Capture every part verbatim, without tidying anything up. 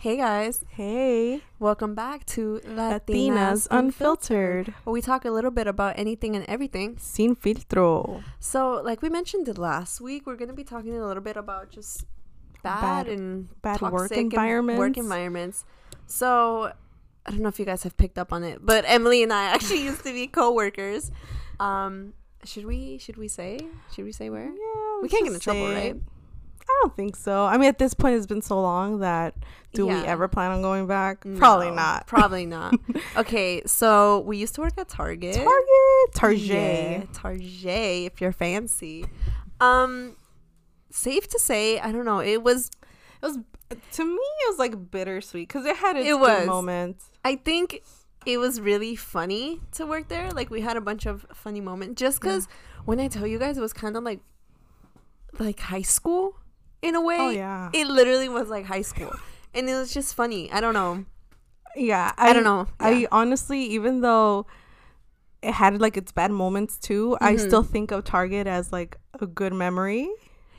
Hey guys. Hey. Welcome back to Latinas, Latinas Unfiltered, where we talk a little bit about anything and everything. Sin filtro. So, like we mentioned it last week, we're going to be talking a little bit about just bad, bad and bad toxic work environments. work environments. So, I don't know if you guys have picked up on it, but Emely and I actually used to be coworkers. Um, should we should we say? Should we say where? Yeah, we can't get in trouble, right? I don't think so. I mean, at this point, it's been so long that do yeah. we ever plan on going back? No, probably not. Probably not. Okay, so we used to work at Target. Target. Target. Yeah, Target, if you're fancy. Um, safe to say, I don't know. It was, it was to me, it was like bittersweet because it had its it good moments. I think it was really funny to work there. Like we had a bunch of funny moments. Just because yeah. when I tell you guys, it was kind of like like high school. In a way, oh, yeah. it literally was like high school. And it was just funny. I don't know. Yeah. I, I don't know. Yeah. I honestly, even though it had like its bad moments too, mm-hmm. I still think of Target as like a good memory.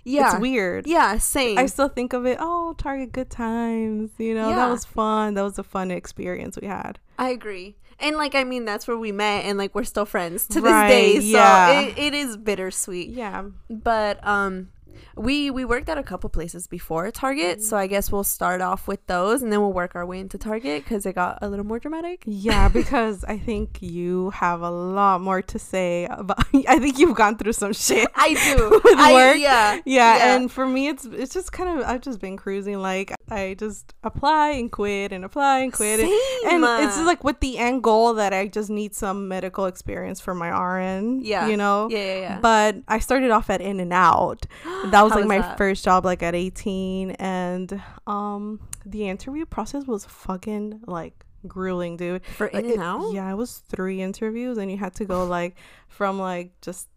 Yeah. It's weird. Yeah, same. I still think of it, oh, Target, good times. You know, yeah. that was fun. That was a fun experience we had. I agree. And like, I mean, that's where we met and like we're still friends to right, this day. Yeah. So it, it is bittersweet. Yeah. But, um... We we worked at a couple places before Target, so I guess we'll start off with those, and then we'll work our way into Target because it got a little more dramatic. Yeah, because I think you have a lot more to say about. I think you've gone through some shit. I do. With I, work. Yeah, yeah, yeah. And for me, it's it's just kind of I've just been cruising. Like I just apply and quit and apply and quit, and, and it's just like with the end goal that I just need some medical experience for my R N. Yeah, you know. Yeah, yeah. yeah. But I started off at In-N-Out. That was How like was my that? first job like at eighteen, and um the interview process was fucking like grueling, dude. For In-N-Out? Yeah, it was three interviews, and you had to go like from like just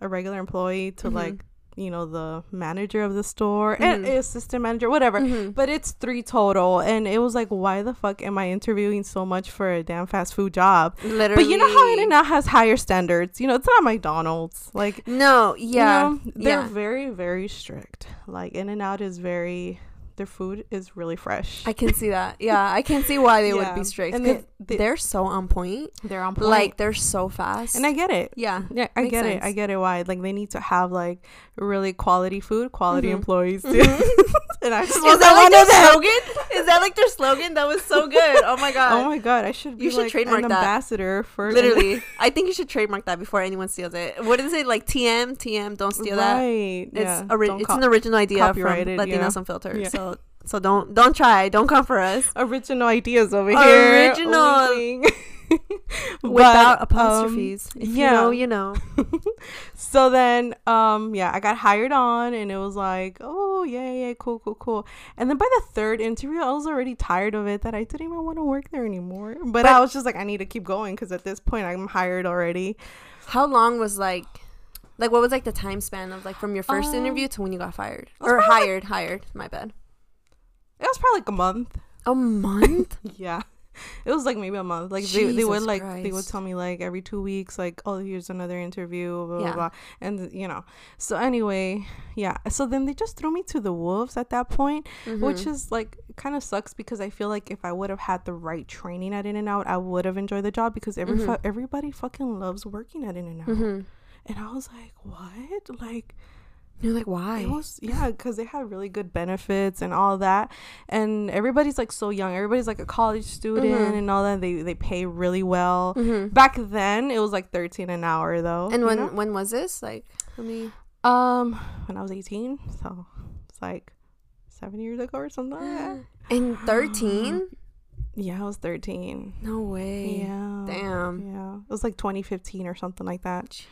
a regular employee to mm-hmm. like, you know, the manager of the store mm-hmm. and assistant manager, whatever. Mm-hmm. But it's three total, and it was like, why the fuck am I interviewing so much for a damn fast food job? Literally. But you know how In-N-Out has higher standards. You know, it's not McDonald's. Like no, yeah, you know, they're yeah. very, very strict. Like In-N-Out is very. Their food is really fresh. I can see that. Yeah, I can see why they yeah. would be strict. And they, they, they're so on point. They're on point. Like they're so fast. And I get it. Yeah, yeah, I get sense. it. I get it. Why? Like they need to have like really quality food, quality mm-hmm. employees. Mm-hmm. and I just is that, that like their that. slogan? Is that like their slogan? That was so good. Oh my god. Oh my god. I should. Be you should like trademark an that. Ambassador for literally. I think you should trademark that before anyone steals it. What is it like? T M, T M. Don't steal right. that. Yeah. It's ori- It's cop- an original idea from Latinas yeah. Unfiltered. Yeah. So. So don't don't try. Don't come for us. Original ideas over here. Original. but, Without apostrophes. Um, if yeah. you know, you know. so then, um, yeah, I got hired on, and it was like, oh, yeah, yeah, cool, cool, cool. And then by the third interview, I was already tired of it that I didn't even want to work there anymore. But, but I was just like, I need to keep going because at this point, I'm hired already. How long was like... Like, what was, like, the time span of, like, from your first um, interview to when you got fired? Or hired, like, hired. My bad. It was probably, like, a month. A month? yeah. It was, like, maybe a month. Like, they, they would, like, Christ. they would tell me, like, every two weeks, like, oh, here's another interview, blah, yeah. blah, blah. And, you know. So, anyway, yeah. So, then they just threw me to the wolves at that point, mm-hmm. which is, like, kind of sucks because I feel like if I would have had the right training at In-N-Out, I would have enjoyed the job because every mm-hmm. fu- everybody fucking loves working at In-N-Out. Mm-hmm. And I was like, what? Like, you're like, why? It was, yeah, because they had really good benefits and all that. And everybody's like so young. Everybody's like a college student mm-hmm. and all that. They they pay really well. Mm-hmm. Back then, it was like thirteen an hour though. And when know? when was this? Like, let me. Um, when I was eighteen, so it's like seven years ago or something. Like that. And thirteen. Yeah, I was thirteen. No way. Yeah. Damn. Yeah, it was like twenty fifteen or something like that. Jeez.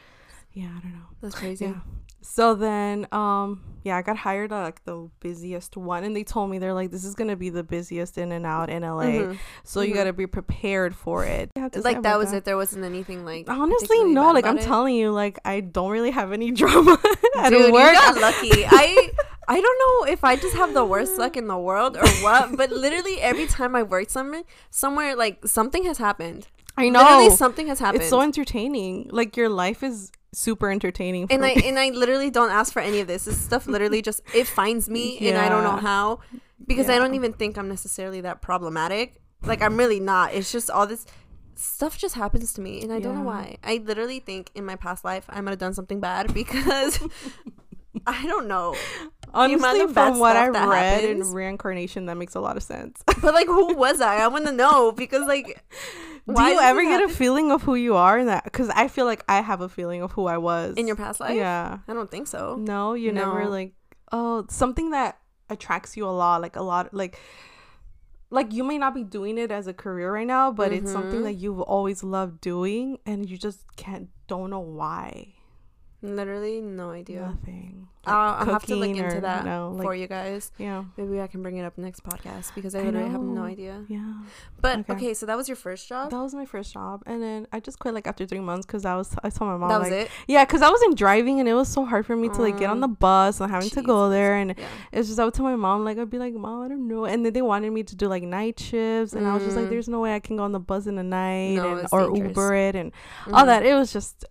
Yeah, I don't know. That's crazy. Yeah. So then, um, yeah, I got hired at like the busiest one, and they told me they're like, "This is gonna be the busiest In-N-Out in L A, mm-hmm. so mm-hmm. you gotta be prepared for it." Like that was that. it. There wasn't anything like. Honestly, no. Like I'm it. telling you, like I don't really have any drama at Dude, work. You got lucky. I I don't know if I just have the worst luck in the world or what, but literally every time I work somewhere, somewhere like something has happened. I know. Literally something has happened. It's so entertaining. Like your life is. Super entertaining for and me. I and I literally don't ask for any of this this stuff literally just it finds me yeah. and I don't know how because yeah. I don't even think I'm necessarily that problematic. Like, I'm really not. It's just all this stuff just happens to me, and I yeah. don't know why. I literally think in my past life I might have done something bad because I don't know. Honestly, from what I read happens. in reincarnation, that makes a lot of sense. But like, who was I? I want to know, because like, do you ever get happen? a feeling of who you are in that? Because I feel like I have a feeling of who I was in your past life. Yeah, I don't think so. No, you no. never like oh something that attracts you a lot, like a lot, like like you may not be doing it as a career right now, but mm-hmm. it's something that you've always loved doing, and you just can't don't know why. Literally no idea. Nothing. Like I'll, I'll have to look into that you know, like, for you guys. Yeah. Maybe I can bring it up next podcast, because I literally I have no idea. Yeah. But okay. okay, so that was your first job? That was my first job, and then I just quit like after three months because I was I told my mom that was like it? yeah, because I wasn't driving and it was so hard for me um, to like get on the bus and having geez. to go there, and yeah. it's just I would tell my mom like I'd be like, Mom, I don't know, and then they wanted me to do like night shifts, and mm. I was just like, there's no way I can go on the bus in the night no, and, or dangerous. Uber it and mm-hmm. all that. It was just,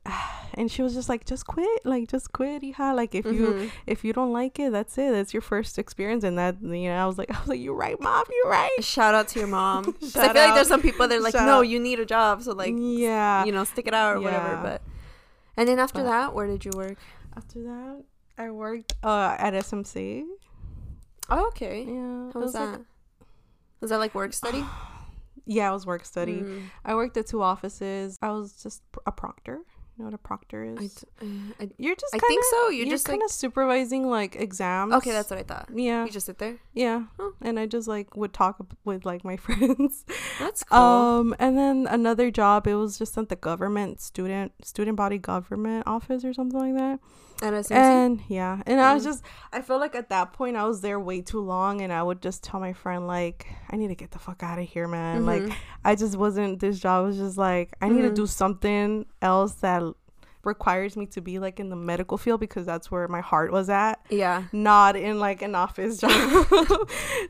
and she was just like, just quit, like just quit, hija. Like if mm-hmm. you. If you don't like it, that's it. That's your first experience, and that you know, I was like, I was like, you're right, mom, you're right. Shout out to your mom. I feel out. like there's some people that are like, Shout no, out. you need a job, so like, yeah, you know, stick it out or yeah. whatever. But and then after but, that, where did you work? After that, I worked uh, at S M C. Oh, okay. Yeah. How was that? Like, was that like work study? Yeah, it was work study. Mm. I worked at two offices. I was just a proctor. You know what a proctor is? I, uh, I, you're just kinda, I think so. You're, you're just kind of like, supervising like exams. Okay, that's what I thought. Yeah, you just sit there. Yeah, huh. And I just like would talk with like my friends. That's cool. Um, and then another job, it was just at the government student student body government office or something like that. At S M C? And yeah, and mm. I was just I felt like at that point I was there way too long, and I would just tell my friend like I need to get the fuck out of here, man. Mm-hmm. Like I just wasn't. This job was just like I need mm-hmm. to do something else that requires me to be like in the medical field, because that's where my heart was at, yeah not in like an office job.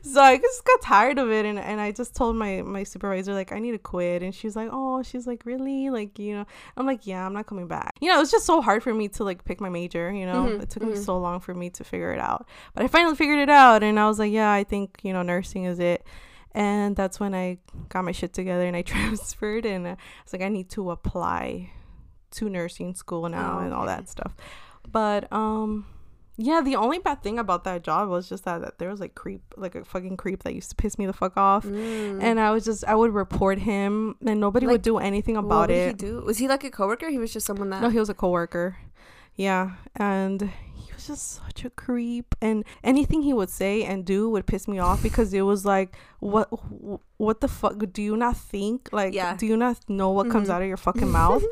So I just got tired of it, and, and I just told my my supervisor like I need to quit, and she's like oh she's like really like you know I'm like yeah I'm not coming back. You know, it's just so hard for me to like pick my major, you know. Mm-hmm. It took mm-hmm. me so long for me to figure it out, but I finally figured it out, and I was like yeah I think you know nursing is it. And that's when I got my shit together and I transferred, and I was like I need to apply to nursing school now. Oh, and all okay. that stuff. But um yeah, the only bad thing about that job was just that, that there was like creep like a fucking creep that used to piss me the fuck off. Mm. And I was just I would report him, and nobody like, would do anything about what did it he do? Was he like a coworker? He was just someone that no he was a coworker. Yeah, and he was just such a creep, and anything he would say and do would piss me off, because it was like what what the fuck do you not think like yeah. do you not know what mm-hmm. comes out of your fucking mouth?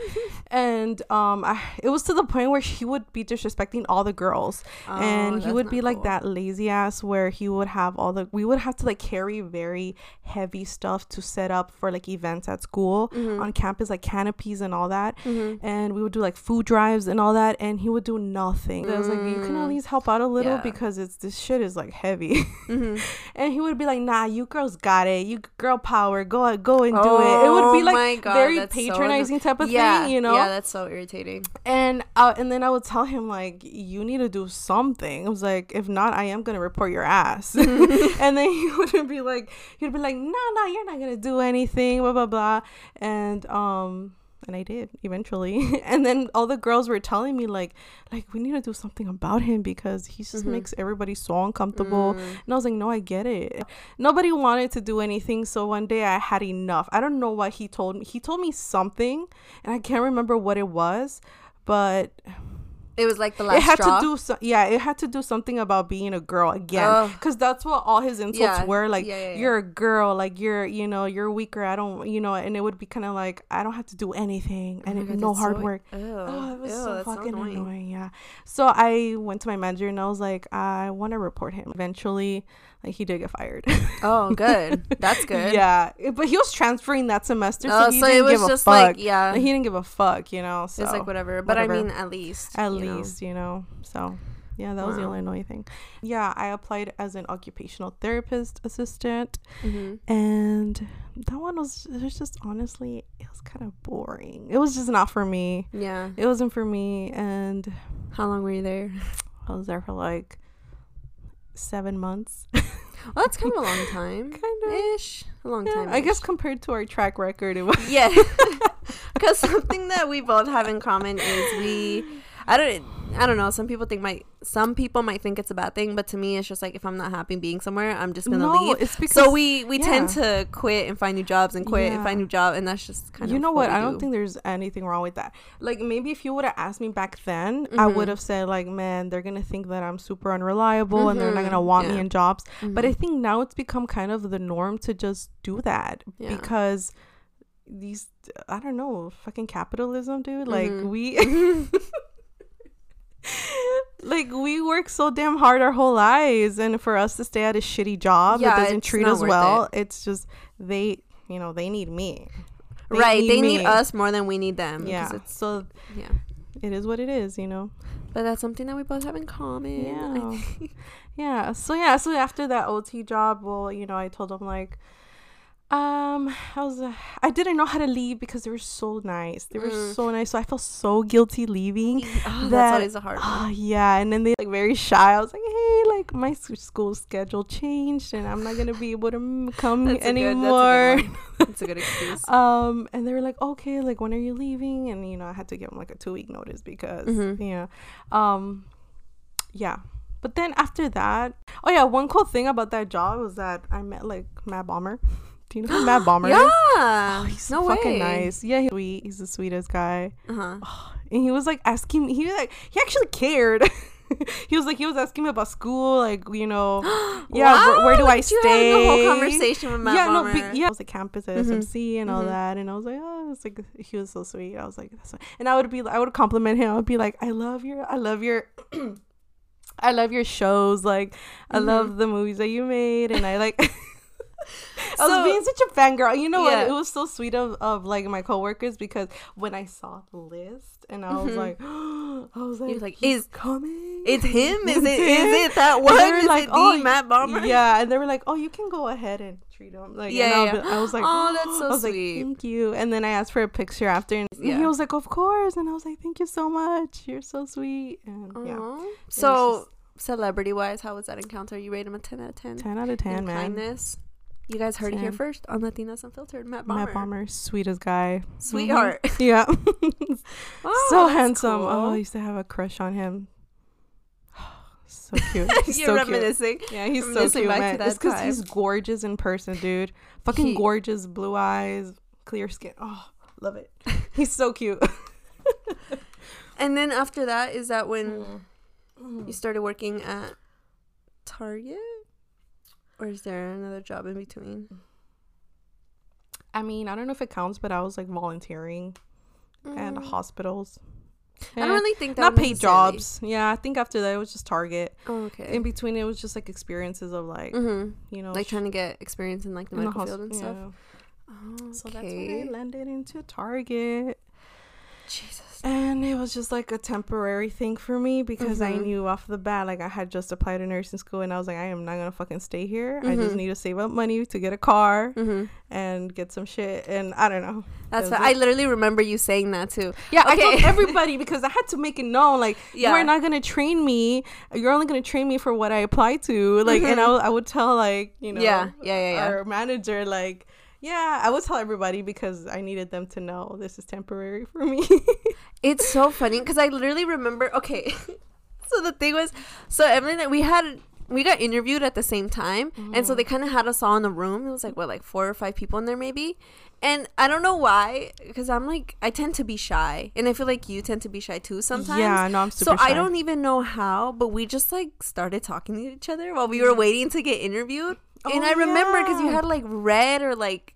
And um I, it was to the point where he would be disrespecting all the girls. Oh, and he would be like cool. that lazy ass where he would have all the we would have to like carry very heavy stuff to set up for like events at school mm-hmm. on campus, like canopies and all that. Mm-hmm. And we would do like food drives and all that, and he would do nothing. Mm-hmm. I was like you can at least help out a little yeah. because it's this shit is like heavy. Mm-hmm. And he would be like nah you girls got it, you girl power, go go and do oh, it. It would be like God, very patronizing so type of yeah, thing, you know. Yeah, that's so irritating. And uh, and then I would tell him like you need to do something. I was like if not I am gonna report your ass. And then he would be like he'd be like no no you're not gonna do anything blah blah blah. And um and I did eventually. And then all the girls were telling me like like we need to do something about him because he just mm-hmm. makes everybody so uncomfortable. Mm. And I was like no I get it. Nobody wanted to do anything, so one day I had enough. I don't know what he told me. He told me something and I can't remember what it was, but it was like the last it had straw. To do so- yeah it had to do something about being a girl again, because that's what all his insults yeah. were like yeah, yeah, yeah. you're a girl, like you're you know you're weaker, I don't you know. And it would be kind of like I don't have to do anything and oh God, no hard so work ew. Oh it was ew, so fucking so annoying. annoying yeah so I went to my manager and I was like I want to report him. Eventually like he did get fired. Oh good, that's good. Yeah, but he was transferring that semester, so, oh, he, so didn't it was just like, yeah. like, he didn't give a fuck, you know. So it's like whatever, but whatever. I mean at least at least least you know. So yeah, that wow. was the only annoying thing. Yeah, I applied as an occupational therapist assistant. Mm-hmm. And that one was, it was just honestly it was kind of boring. It was just not for me. Yeah, it wasn't for me. And how long were you there? I was there for like seven months. Well, that's kind of a long time. Kind of. Ish. A long yeah, time. I guess compared to our track record, it was. Yeah. Because something that we both have in common is we, I don't, I don't know. Some people think my, some people might think it's a bad thing, but to me, it's just like if I'm not happy being somewhere, I'm just gonna no, leave. It's because so we we yeah. tend to quit and find new jobs and quit yeah. and find new job, and that's just kind you of you know what? I do. don't think there's anything wrong with that. Like maybe if you would have asked me back then, mm-hmm. I would have said like, man, they're gonna think that I'm super unreliable mm-hmm. and they're not gonna want yeah. me in jobs. Mm-hmm. But I think now it's become kind of the norm to just do that yeah. because. These I don't know fucking capitalism, dude, like mm-hmm. we like we work so damn hard our whole lives, and for us to stay at a shitty job yeah, that doesn't treat us well it. it's just they you know they need me they right need they me. need us more than we need them yeah it's, so yeah it is what it is, you know, but that's something that we both have in common. Yeah yeah so yeah so after that O T job, well, you know, I told them like um I was uh, I didn't know how to leave because they were so nice they were mm. so nice, so I felt so guilty leaving. oh, that, that's always a hard one. Uh, yeah and then they like very shy. I was like, hey, like my school schedule changed and I'm not gonna be able to come that's anymore. It's a, a good excuse. Um and they were like, okay, like when are you leaving? And you know, I had to give them like a two week notice because mm-hmm. you know um yeah but then after that, oh yeah one cool thing about that job was that I met like Matt Bomer. Do you know who Matt Bomer yeah. is? Yeah. Oh, he's no fucking way. nice. Yeah, he's sweet. He's the sweetest guy. Uh-huh. Oh, and he was like asking me, he like he actually cared. he was like he was asking me about school, like, you know, yeah, wow, where, where do like I stay? You had the whole conversation with Matt yeah, Bomer. No, but, yeah, I was at campus at mm-hmm. S M C and mm-hmm. all that, and I was like, oh, it's like he was so sweet. I was like, that's fine. And I would be, I would compliment him. I would be like, I love your, I love your. I love your shows. Like, I mm-hmm. love the movies that you made, and I like. I so, was being such a fangirl. You know yeah. what? It was so sweet of, of like my coworkers, because when I saw the list and I mm-hmm. was like, oh, I was like, was like is coming? It's him? Is, is it? Him? Is it that one? Is like, it oh, the Matt Bomer? Yeah, and they were like, oh, you can go ahead and treat him. Like, yeah, yeah. I was like, oh, that's so I was sweet. Like, thank you. And then I asked for a picture after, and yeah. he was like, of course. And I was like, thank you so much. You're so sweet. And Aww. yeah, so. Celebrity wise, how was that encounter? You rate him a ten out of ten? ten out of ten, in man. Kindness. You guys heard ten. It here first on Latinas Unfiltered. Matt Bomer. Matt Bomer, sweetest guy. Sweetheart. Mm-hmm. Yeah. oh, so handsome. Cool. Oh, I used to have a crush on him. So cute. He's You're so reminiscing. Cute. Yeah, he's so cute, man. It's because he's gorgeous in person, dude. Fucking he, gorgeous. Blue eyes, clear skin. Oh, love it. He's so cute. And then after that, is that when... Mm. You started working at Target, or is there another job in between? I mean, I don't know if it counts, but I was like volunteering mm. at hospitals. Yeah. I don't really think that not paid jobs. Yeah, I think after that it was just Target. Oh, okay. In between, it was just like experiences of like mm-hmm. you know, like trying to get experience in like the medical the hosp- field and stuff. Yeah. Oh, okay. So that's when I landed into Target. Jesus. And it was just like a temporary thing for me because mm-hmm. I knew off the bat, like I had just applied to nursing school and I was like, I am not gonna fucking stay here. Mm-hmm. I just need to save up money to get a car mm-hmm. and get some shit. And I don't know. That's that I literally remember you saying that too. Yeah, okay. I told everybody because I had to make it known, like yeah. you are not gonna train me. You're only gonna train me for what I apply to. Like, mm-hmm. and I, w- I would tell like you know yeah. Yeah, yeah, yeah. our manager like. Yeah, I would tell everybody because I needed them to know this is temporary for me. It's so funny because I literally remember. Okay, so the thing was, so Emely and we had we got interviewed at the same time, mm. and so they kind of had us all in the room. It was like what, like four or five people in there maybe, and I don't know why because I'm like I tend to be shy, and I feel like you tend to be shy too sometimes. Yeah, no, I'm super so shy. So I don't even know how, but we just like started talking to each other while we were waiting to get interviewed. And oh, I remember because yeah. you had like red or like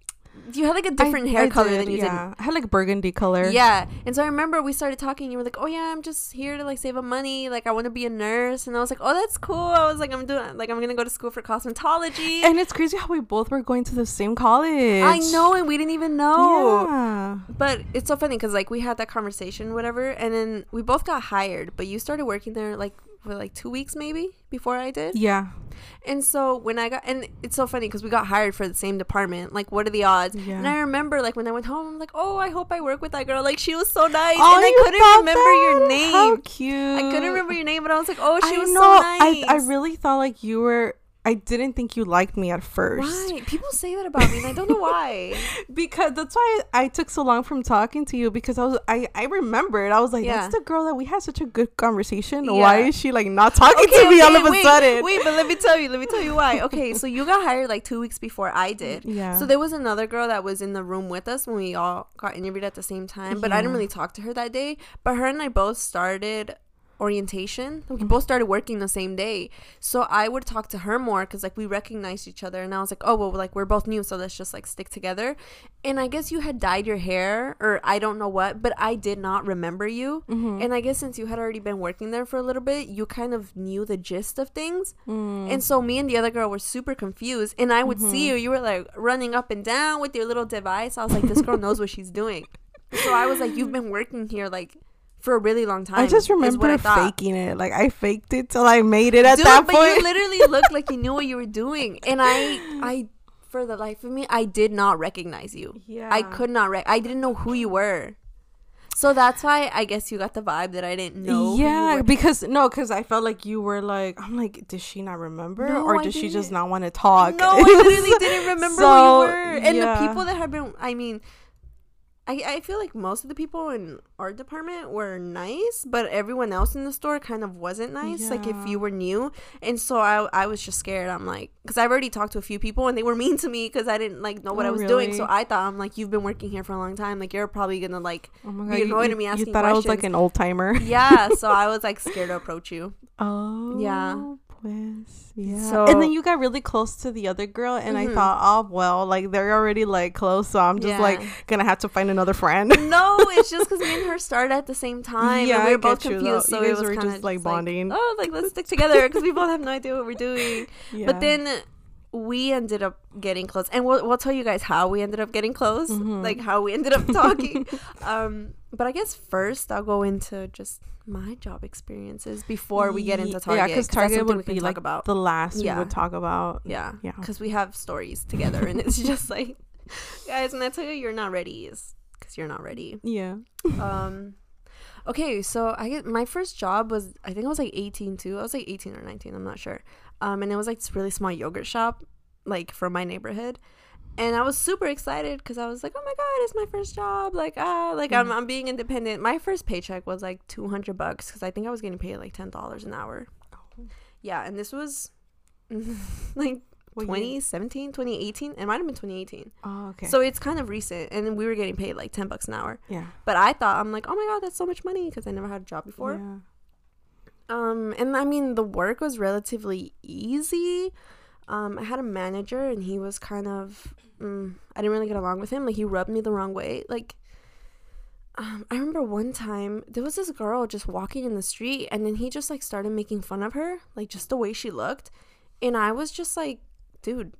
you had like a different I, hair I color did, than you yeah. did. I had like burgundy color. Yeah. And so I remember we started talking and you were like, oh yeah, I'm just here to like save up money. Like I want to be a nurse. And I was like, oh, that's cool. I was like, I'm doing like I'm going to go to school for cosmetology. And it's crazy how we both were going to the same college. I know. And we didn't even know. Yeah. But it's so funny because like we had that conversation, whatever. And then we both got hired. But you started working there like. For like two weeks maybe before I did. Yeah. And so when I got, and it's so funny because we got hired for the same department. Like, what are the odds? Yeah. And I remember like when I went home, I'm like, oh, I hope I work with that girl. Like, she was so nice. Oh, and I couldn't remember that? Your name. How cute. I couldn't remember your name, but I was like, oh, she I was know. so nice. I, I really thought like you were I didn't think you liked me at first. Why? People say that about me and I don't know why. Because that's why I took so long from talking to you, because I was I, I remembered. I was like, yeah. that's the girl that we had such a good conversation. Yeah. Why is she like not talking okay, to me okay, all of a wait, sudden? Wait, but let me tell you, let me tell you why. Okay, so you got hired like two weeks before I did. Yeah. So there was another girl that was in the room with us when we all got interviewed at the same time, but yeah. I didn't really talk to her that day. But her and I both started orientation. We both started working the same day, so I would talk to her more because like we recognized each other, and I was like, oh well, like we're both new, so let's just like stick together. And I guess you had dyed your hair or I don't know what, but I did not remember you. Mm-hmm. And I guess since you had already been working there for a little bit, you kind of knew the gist of things. Mm. And so me and the other girl were super confused, and I would mm-hmm. see you you were like running up and down with your little device. I was like, this girl knows what she's doing. So I was like, you've been working here like for a really long time. I just remember I faking it. Like I faked it till I made it at Dude, that but point. You literally looked like you knew what you were doing, and I, I, for the life of me, I did not recognize you. Yeah, I could not. Rec- I didn't know who you were. So that's why I guess you got the vibe that I didn't know. Yeah, because no, because I felt like you were like, I'm like, did she not remember, no, or I did didn't. she just not want to talk? No, I really didn't remember so, who you were, and yeah. the people that have been. I mean. I, I feel like most of the people in our department were nice, but everyone else in the store kind of wasn't nice. Yeah. Like if you were new. And so I I was just scared. I'm like, because I've already talked to a few people and they were mean to me because I didn't like know what oh, I was really? doing. So I thought, I'm like, you've been working here for a long time. Like you're probably going to like oh my God, be annoyed you, at me asking questions. You thought questions. I was like an old timer. Yeah. So I was like scared to approach you. Oh. Yeah. Yes. Yeah. So, and then you got really close to the other girl, and mm-hmm. I thought, oh well, like they're already like close, so I'm just yeah. like gonna have to find another friend. No, it's just because me and her started at the same time. Yeah, and we were I both confused, you, so you guys it was were just like just bonding. Like, oh, like let's stick together because we both have no idea what we're doing. Yeah. But then we ended up getting close, and we'll we'll tell you guys how we ended up getting close, mm-hmm. like how we ended up talking. um, but I guess first I'll go into just my job experiences before we get into Target. Yeah, because Target would be like about. the last yeah. we would talk about. Yeah, yeah, because we have stories together, and it's just like, guys, when I tell you you're not ready, is because you're not ready. Yeah. um. Okay, so I get my first job was I think I was like eighteen too. I was like eighteen or nineteen. I'm not sure. Um, and it was like this really small yogurt shop, like from my neighborhood. And I was super excited because I was like, oh my God, it's my first job. Like, ah, like mm-hmm. I'm, I'm being independent. My first paycheck was like two hundred bucks because I think I was getting paid like ten dollars an hour. Oh. Yeah. And this was like what twenty seventeen, year? twenty eighteen. It might have been twenty eighteen. Oh, okay. So it's kind of recent. And we were getting paid like ten bucks an hour. Yeah. But I thought, I'm like, oh my God, that's so much money because I never had a job before. Yeah. Um, and I mean, the work was relatively easy. Um, I had a manager, and he was kind of, mm, I didn't really get along with him. Like, he rubbed me the wrong way. Like, um, I remember one time, there was this girl just walking in the street, and then he just, like, started making fun of her. Like, just the way she looked. And I was just like, dude,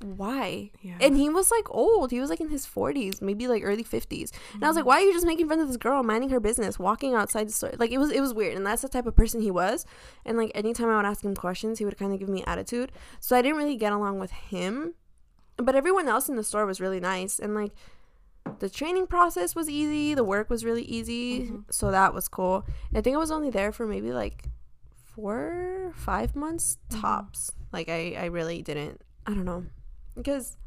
why? Yeah. And he was, like, old. He was, like, in his forties, maybe, like, early fifties. Mm-hmm. And I was like, why are you just making fun of this girl, minding her business, walking outside the store? Like, it was it was weird. And that's the type of person he was. And, like, anytime I would ask him questions, he would kind of give me attitude. So I didn't really get along with him. But everyone else in the store was really nice. And, like, the training process was easy. The work was really easy. Mm-hmm. So that was cool. And I think I was only there for maybe, like, four, five months tops. Mm-hmm. Like, I, I really didn't. I don't know. Because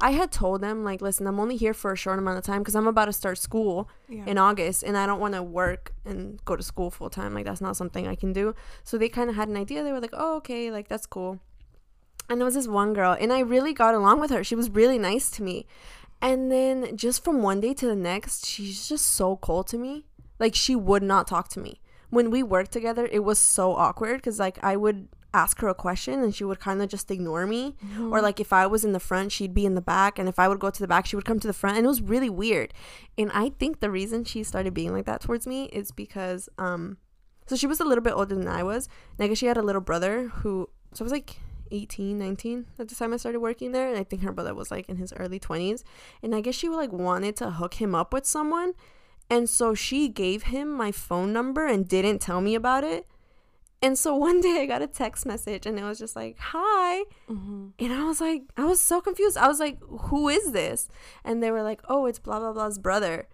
I had told them, like, listen, I'm only here for a short amount of time because I'm about to start school yeah. in August, and I don't want to work and go to school full time. Like, that's not something I can do. So they kind of had an idea. They were like, oh, okay, like, that's cool. And there was this one girl, and I really got along with her. She was really nice to me. And then just from one day to the next, she's just so cold to me. Like, she would not talk to me. When we worked together, it was so awkward because, like, I would ask her a question and she would kind of just ignore me mm-hmm. or like if I was in the front, she'd be in the back, and if I would go to the back, she would come to the front, and it was really weird. And I think the reason she started being like that towards me is because um so she was a little bit older than I was, and I guess she had a little brother who so I was like eighteen nineteen at the time I started working there, and I think her brother was like in his early twenties, and I guess she like wanted to hook him up with someone, and so she gave him my phone number and didn't tell me about it. And so one day I got a text message, and it was just like, hi. Mm-hmm. And I was like, I was so confused. I was like, who is this? And they were like, oh, it's blah, blah, blah's brother.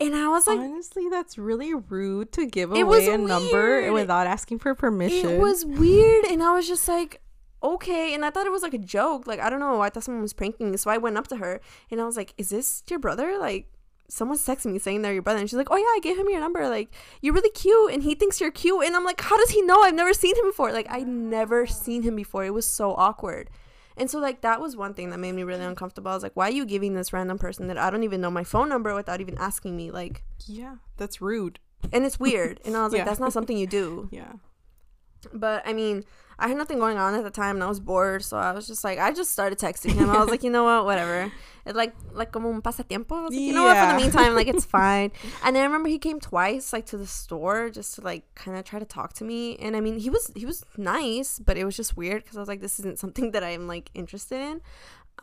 And I was like, honestly, that's really rude to give away a weird number without asking for permission. It was weird. And I was just like, okay. And I thought it was like a joke. Like, I don't know. I thought someone was pranking me. So I went up to her and I was like, is this your brother? Like, someone's texting me saying they're your brother. And she's like, oh yeah, I gave him your number. Like, you're really cute and he thinks you're cute. And I'm like, how does he know? I've never seen him before. Like, I'd never seen him before. It was so awkward. And so, like, that was one thing that made me really uncomfortable. I was like, why are you giving this random person that I don't even know my phone number without even asking me? Like, yeah, that's rude. And it's weird. And I was like, yeah. That's not something you do. Yeah. But, I mean, I had nothing going on at the time and I was bored. So I was just like, I just started texting him. I was like, you know what? Whatever. It's like, like, como un pasatiempo. I was like, you know yeah. what? For the meantime, like, it's fine. And I remember he came twice, like, to the store just to, like, kind of try to talk to me. And, I mean, he was, he was nice, but it was just weird because I was like, this isn't something that I'm, like, interested in.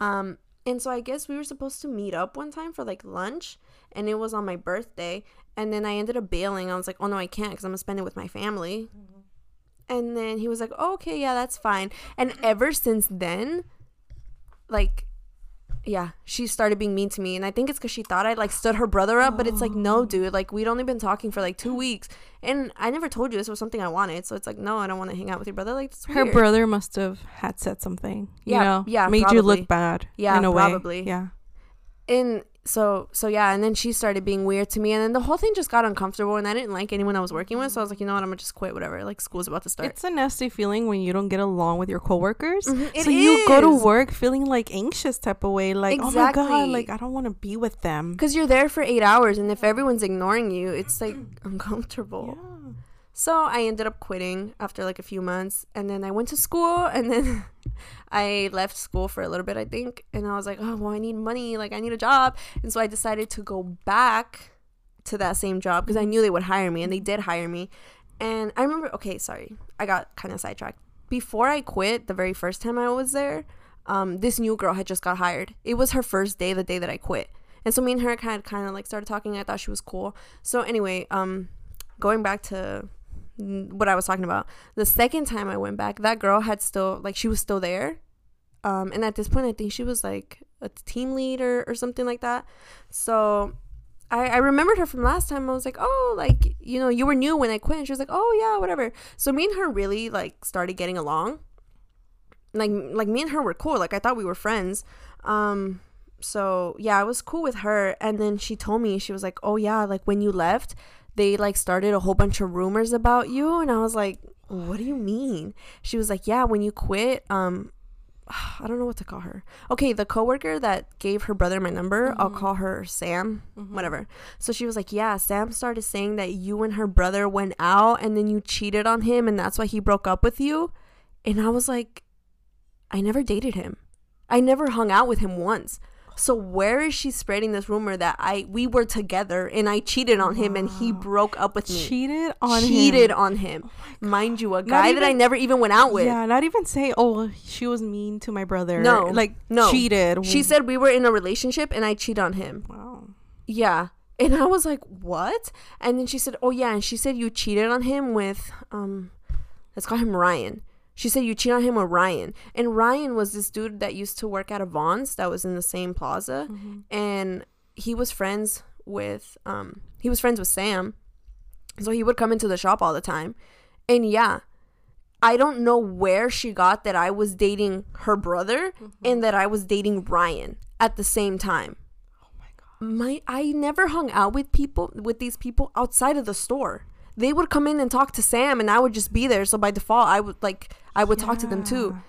Um, and so I guess we were supposed to meet up one time for, like, lunch. And it was on my birthday. And then I ended up bailing. I was like, oh, no, I can't because I'm going to spend it with my family. Mm-hmm. And then he was like, oh, okay, yeah, that's fine. And ever since then, like, yeah, she started being mean to me. And I think it's because she thought I, like, stood her brother up. Oh. But it's like, no, dude. Like, we'd only been talking for, like, two weeks. And I never told you this was something I wanted. So it's like, no, I don't want to hang out with your brother. Like, that's weird. Her brother must have had said something. You yeah, know? Yeah, made probably. You look bad. Yeah, in a probably. Way. Yeah. And so, so yeah, and then she started being weird to me, and then the whole thing just got uncomfortable, and I didn't like anyone I was working with, so I was like, you know what, I'm gonna just quit, whatever, like, school's about to start. It's a nasty feeling when you don't get along with your coworkers. Mm-hmm. It so is. You go to work feeling, like, anxious type of way, like, exactly. Oh my god, like, I don't want to be with them. Because you're there for eight hours, and if everyone's ignoring you, it's, like, uncomfortable. Yeah. So I ended up quitting after, like, a few months, and then I went to school, and then I left school for a little bit, I think, and I was like, oh, well, I need money, like, I need a job, and so I decided to go back to that same job, because I knew they would hire me, and they did hire me, and I remember, okay, sorry, I got kind of sidetracked. Before I quit, the very first time I was there, um, this new girl had just got hired. It was her first day, the day that I quit, and so me and her kind of, kind of, like, started talking. I thought she was cool, so anyway, um, going back to what I was talking about, the second time I went back, that girl had still, like, she was still there, um and at this point I think she was, like, a team leader or something like that. So I, I remembered her from last time. I was like, oh, like, you know, you were new when I quit. And she was like, oh yeah, whatever. So me and her really, like, started getting along. Like, like me and her were cool. Like, I thought we were friends. um so yeah, I was cool with her. And then she told me, she was like, oh yeah, like, when you left, they, like, started a whole bunch of rumors about you. And I was like, what do you mean? She was like, yeah, when you quit, um, I don't know what to call her. Okay, the coworker that gave her brother my number, mm-hmm. I'll call her Sam, mm-hmm. whatever. So she was like, yeah, Sam started saying that you and her brother went out and then you cheated on him and that's why he broke up with you. And I was like, I never dated him. I never hung out with him once. So where is she spreading this rumor that I we were together and I cheated on him wow. and he broke up with me? Cheated on cheated him. Cheated on him. Oh, mind you, a guy even, that I never even went out with. Yeah, not even say, oh, she was mean to my brother. No. Like, no. Cheated. She said we were in a relationship and I cheated on him. Wow. Yeah. And I was like, what? And then she said, oh, yeah. And she said you cheated on him with, um, let's call him Ryan. She said you cheated on him with Ryan. And Ryan was this dude that used to work at a Vons that was in the same plaza. Mm-hmm. And he was friends with um he was friends with Sam. So he would come into the shop all the time. And yeah, I don't know where she got that I was dating her brother mm-hmm. and that I was dating Ryan at the same time. Oh my god. My I never hung out with people with these people outside of the store. They would come in and talk to Sam and I would just be there. So by default, I would like, I would yeah. talk to them too.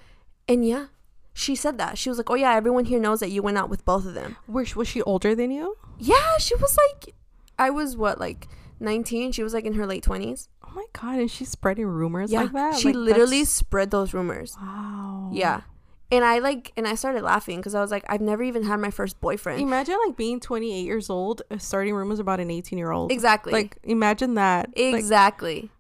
And yeah, she said that. She was like, oh yeah, everyone here knows that you went out with both of them. Was, was she older than you? Yeah, she was like, I was what, like nineteen? She was like in her late twenties. Oh my God. And she's spreading rumors yeah. like that? She like, literally that's... spread those rumors. Wow. Yeah. And I like, and I started laughing because I was like, I've never even had my first boyfriend. Imagine like being twenty-eight years old, starting rumors about an eighteen year old. Exactly. Like imagine that. Exactly.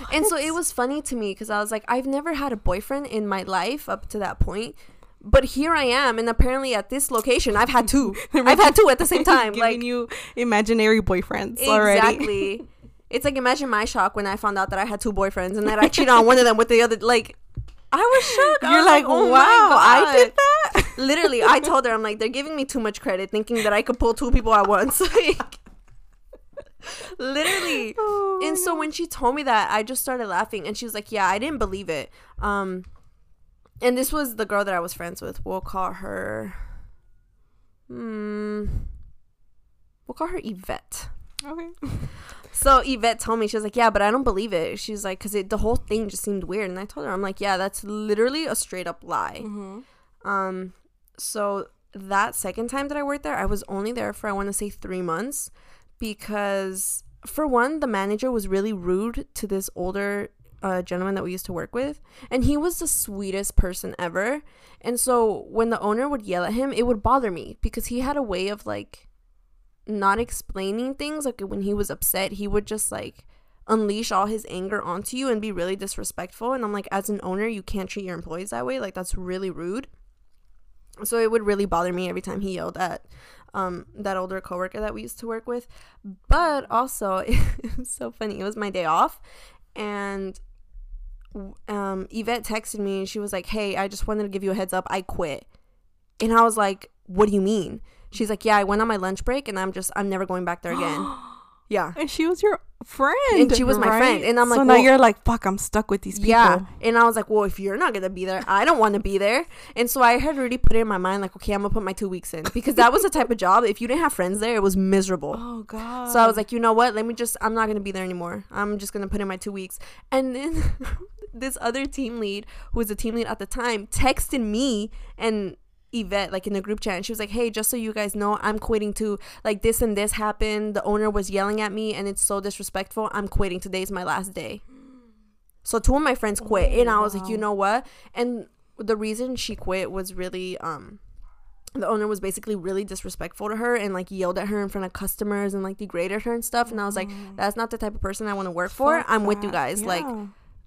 Like, and so it was funny to me because I was like, I've never had a boyfriend in my life up to that point. But here I am. And apparently at this location, I've had two. I've had two at the same time. Giving like you imaginary boyfriends exactly. already. Exactly. It's like, imagine my shock when I found out that I had two boyfriends and that I cheated on one of them with the other. Like. I was shook. You're was like, like, oh wow, my God. I did that? Literally, I told her, I'm like, they're giving me too much credit thinking that I could pull two people at once. Like, literally. Oh, and so when she told me that, I just started laughing. And she was like, yeah, I didn't believe it. Um, and this was the girl that I was friends with. We'll call her, hmm, we'll call her Yvette. Okay. So Yvette told me, she was like, yeah, but I don't believe it. She was like, because the whole thing just seemed weird. And I told her, I'm like, yeah, that's literally a straight up lie. Mm-hmm. Um, so that second time that I worked there, I was only there for, I want to say, three months. Because, for one, the manager was really rude to this older uh, gentleman that we used to work with. And he was the sweetest person ever. And so when the owner would yell at him, it would bother me. Because he had a way of, like, not explaining things. Like, when he was upset, he would just, like, unleash all his anger onto you and be really disrespectful. And I'm like, as an owner, you can't treat your employees that way. Like, that's really rude. So it would really bother me every time he yelled at um that older coworker that we used to work with. But also, it was so funny, it was my day off, and um Yvette texted me and she was like, hey, I just wanted to give you a heads up, I quit. And I was like, what do you mean? She's like, yeah, I went on my lunch break and I'm just, I'm never going back there again. Yeah. And she was your friend. And she was right? my friend. And I'm like, so now well, you're like, fuck, I'm stuck with these people. Yeah. And I was like, well, if you're not going to be there, I don't want to be there. And so I had already put it in my mind, like, okay, I'm going to put my two weeks in. Because that was the type of job, if you didn't have friends there, it was miserable. Oh, God. So I was like, you know what? Let me just, I'm not going to be there anymore. I'm just going to put in my two weeks. And then this other team lead, who was the team lead at the time, texted me and Yvette, like, in the group chat, and she was like, hey, just so you guys know, I'm quitting too. Like, this and this happened, the owner was yelling at me and it's so disrespectful, I'm quitting, today's my last day. So two of my friends quit. Oh, and I was wow. like, you know what? And the reason she quit was really um the owner was basically really disrespectful to her and, like, yelled at her in front of customers and, like, degraded her and stuff. And I was like, that's not the type of person I want to work fuck for that. I'm with you guys. Yeah. Like,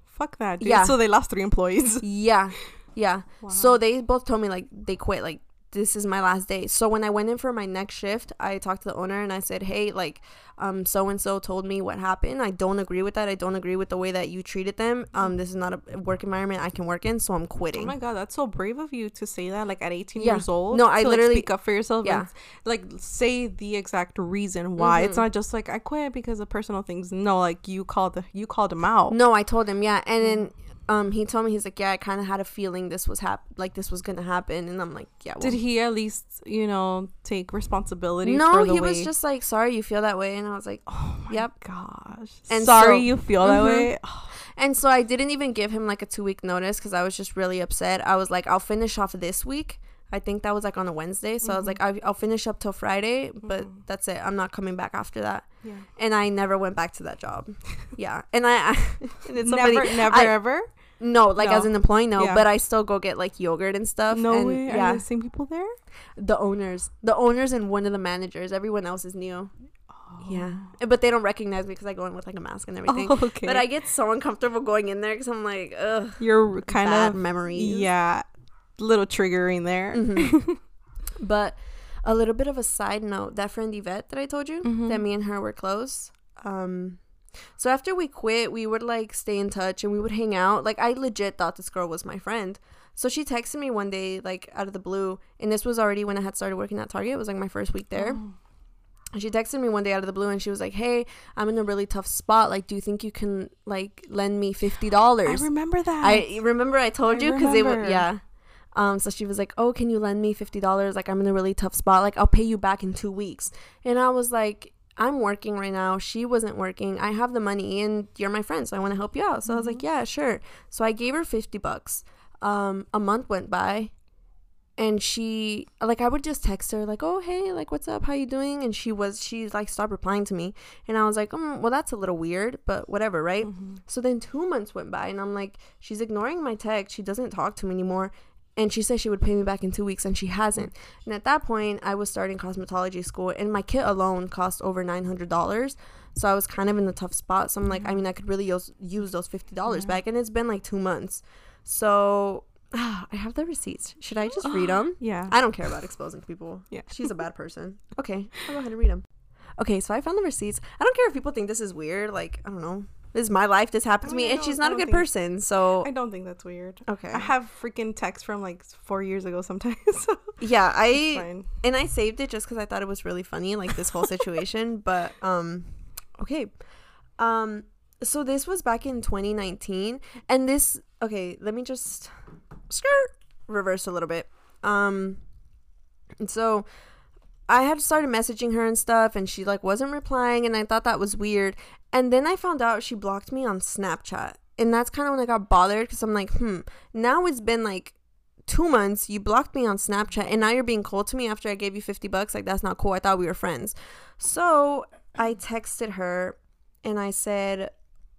fuck that, dude. Yeah. So they lost three employees. Yeah. Yeah. Wow. So they both told me, like, they quit. Like, this is my last day. So when I went in for my next shift, I talked to the owner and I said, hey, like, um, so-and-so told me what happened. I don't agree with that. I don't agree with the way that you treated them. Um, this is not a work environment I can work in, so I'm quitting. Oh, my God. That's so brave of you to say that, like, at eighteen yeah. years old. No, I to, literally. Like, speak up for yourself. Yeah. And, like, say the exact reason why. Mm-hmm. It's not just, like, I quit because of personal things. No, like, you called, the, you called him out. No, I told him, yeah. And then... Um, he told me, he's like, yeah, I kind of had a feeling this was hap- like this was gonna happen. And I'm like, yeah. Well. Did he at least, you know, take responsibility? No, for the he way- was just like, sorry, you feel that way. And I was like, oh my yep. gosh, and sorry so- you feel mm-hmm. that way. Oh. And so I didn't even give him, like, a two week notice because I was just really upset. I was like, I'll finish off this week. I think that was, like, on a Wednesday. So mm-hmm. I was like, I'll, I'll finish up till Friday, but mm-hmm. that's it. I'm not coming back after that. Yeah. And I never went back to that job. Yeah. And I, I and it's somebody, never, never, I, ever. No, like, no. as an employee, no. Yeah. But I still go get, like, yogurt and stuff. No and, way. Yeah. Are the same people there? The owners. The owners and one of the managers. Everyone else is new. Oh. Yeah. But they don't recognize me because I go in with, like, a mask and everything. Oh, okay. But I get so uncomfortable going in there because I'm like, ugh. You're kind bad of... memories. Yeah. Little triggering there. Mm-hmm. But a little bit of a side note. That friend Yvette that I told you, mm-hmm. that me and her were close. Um... So after we quit, we would, like, stay in touch and we would hang out. Like, I legit thought this girl was my friend. So she texted me one day, like, out of the blue. And this was already when I had started working at Target. It was, like, my first week there. Oh. And she texted me one day out of the blue and she was like, hey, I'm in a really tough spot. Like, do you think you can, like, lend me fifty dollars? I remember that. I remember I told I you because they would. Yeah. Um, so she was like, oh, can you lend me fifty dollars? Like, I'm in a really tough spot. Like, I'll pay you back in two weeks. And I was like, I'm working right now. She wasn't working. I have the money and you're my friend, so I want to help you out. So mm-hmm. I was like, yeah, sure. So I gave her fifty bucks. Um, a month went by and she, like, I would just text her, like, oh, hey, like, what's up? How you doing? And she was, she, like, stopped replying to me. And I was like, mm, well, that's a little weird, but whatever, right? Mm-hmm. So then two months went by and I'm like, she's ignoring my text. She doesn't talk to me anymore. And she said she would pay me back in two weeks, and she hasn't. And at that point, I was starting cosmetology school, and my kit alone cost over nine hundred dollars. So I was kind of in a tough spot. So I'm like, mm-hmm. I mean, I could really use, use those fifty dollars mm-hmm. back. And it's been, like, two months. So uh, I have the receipts. Should I just read them? Yeah. I don't care about exposing people. Yeah. She's a bad person. Okay. I'll go ahead and read them. Okay, so I found the receipts. I don't care if people think this is weird. Like, I don't know. This is my life. This happened to me. And she's not a good person. So I don't think that's weird. Okay. I have freaking texts from, like, four years ago sometimes. So yeah. I and I saved it just because I thought it was really funny, like, this whole situation. But um, okay. Um, so this was back in twenty nineteen. And this. Okay. Let me just skirt, reverse a little bit. Um, and so I had started messaging her and stuff, and she like wasn't replying, and I thought that was weird. And then I found out she blocked me on Snapchat, and that's kind of when I got bothered, because I'm like, hmm, now it's been like two months, you blocked me on Snapchat, and now you're being cold to me after I gave you fifty bucks. Like, that's not cool. I thought we were friends. So I texted her and I said,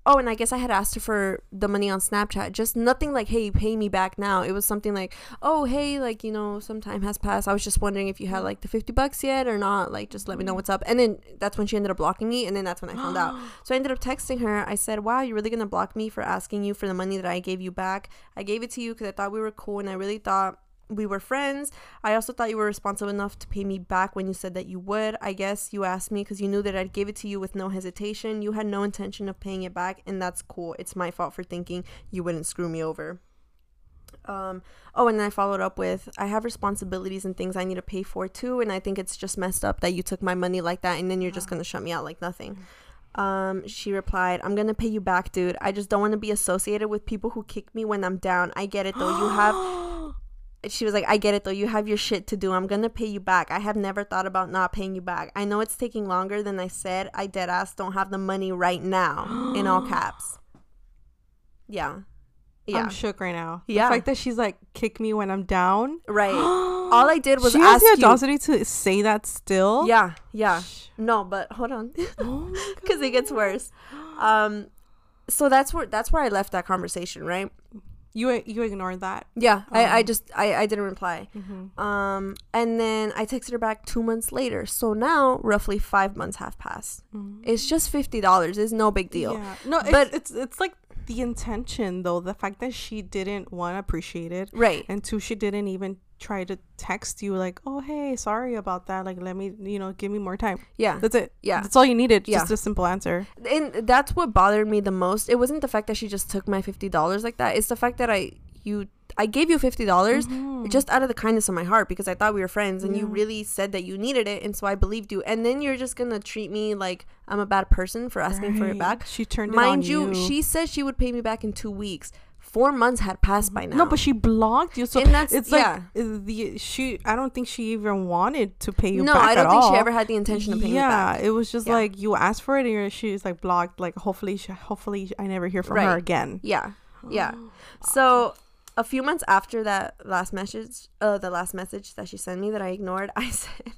oh, and I guess I had asked her for the money on Snapchat. Just nothing like, hey, pay me back now. It was something like, oh, hey, like, you know, some time has passed. I was just wondering if you had, like, the fifty bucks yet or not. Like, just let me know what's up. And then that's when she ended up blocking me. And then that's when I found out. So I ended up texting her. I said, wow, you're really going to block me for asking you for the money that I gave you back? I gave it to you because I thought we were cool and I really thought we were friends. I also thought you were responsible enough to pay me back when you said that you would. I guess you asked me because you knew that I'd give it to you with no hesitation. You had no intention of paying it back, and that's cool. It's my fault for thinking you wouldn't screw me over. Um, oh, and then I followed up with, I have responsibilities and things I need to pay for too, and I think it's just messed up that you took my money like that, and then you're just going to shut me out like nothing. Mm-hmm. Um, she replied, I'm gonna pay you back, dude. I just don't want to be associated with people who kick me when I'm down. I get it though. You have... She was like, I get it though. You have your shit to do. I'm gonna pay you back. I have never thought about not paying you back. I know it's taking longer than I said. I dead ass don't have the money right now. In all caps. Yeah. Yeah. I'm shook right now. Yeah. The fact that she's like, kick me when I'm down. Right. All I did was she ask you. She has the audacity to say that still? Yeah. Yeah. Shh. No, but hold on. Oh, because it gets worse. Um, so that's where, that's where I left that conversation, right? You you ignored that? Yeah. Oh. I, I just, I, I didn't reply. Mm-hmm. Um, and then I texted her back two months later. So now roughly five months have passed. Mm-hmm. It's just fifty dollars. It's no big deal. Yeah. No, but it's, it's, it's like the intention though. The fact that she didn't, one, appreciate it. Right. And two, she didn't even try to text you like, oh, hey, sorry about that. Like, let me, you know, give me more time. Yeah. That's it. Yeah. That's all you needed. Yeah. Just a simple answer. And that's what bothered me the most. It wasn't the fact that she just took my fifty dollars like that. It's the fact that I, you, I gave you fifty dollars mm-hmm. just out of the kindness of my heart because I thought we were friends and yeah. you really said that you needed it. And so I believed you. And then you're just going to treat me like I'm a bad person for asking right. for it back. She turned it on you. Mind you, she said she would pay me back in two weeks. Four months had passed by now. No, but she blocked you. So and that's, it's like yeah. the she. I don't think she even wanted to pay you no, back at all. No, I don't think all. she ever had the intention of paying yeah, you back. Yeah, it was just yeah. like you asked for it and she's like blocked. Like hopefully, she, hopefully I never hear from right. her again. Yeah, yeah. So a few months after that last message, uh, the last message that she sent me that I ignored, I said,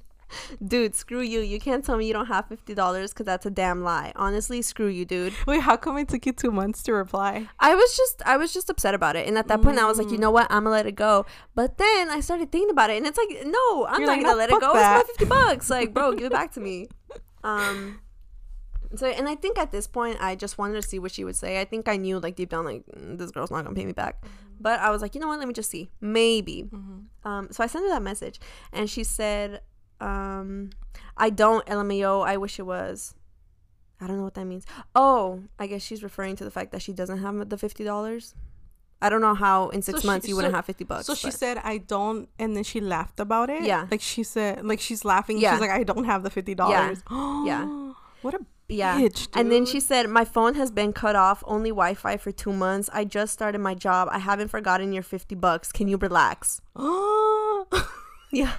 dude, screw you. You can't tell me you don't have fifty dollars because that's a damn lie. Honestly, screw you, dude. Wait, how come it took you two months to reply? I was just I was just upset about it. And at that mm. point, I was like, you know what? I'm going to let it go. But then I started thinking about it. And it's like, no, I'm You're not like, going to let it go. That. It's my fifty bucks. Like, bro, give it back to me. Um, so, and I think at this point, I just wanted to see what she would say. I think I knew, like, deep down, like, this girl's not going to pay me back. But I was like, you know what? Let me just see. Maybe. Mm-hmm. Um, so I sent her that message. And she said... Um, I don't, L M A O, I wish it was. I don't know what that means. Oh, I guess she's referring to the fact that she doesn't have the fifty dollars. I don't know how in six so months she, you so, wouldn't have fifty bucks. So but. She said, I don't, and then she laughed about it. Yeah. Like she said, like she's laughing. Yeah. She's like, I don't have the fifty dollars. Yeah. yeah. What a yeah. bitch, dude. And then she said, my phone has been cut off, only Wi-Fi for two months. I just started my job. I haven't forgotten your fifty bucks. Can you relax? yeah.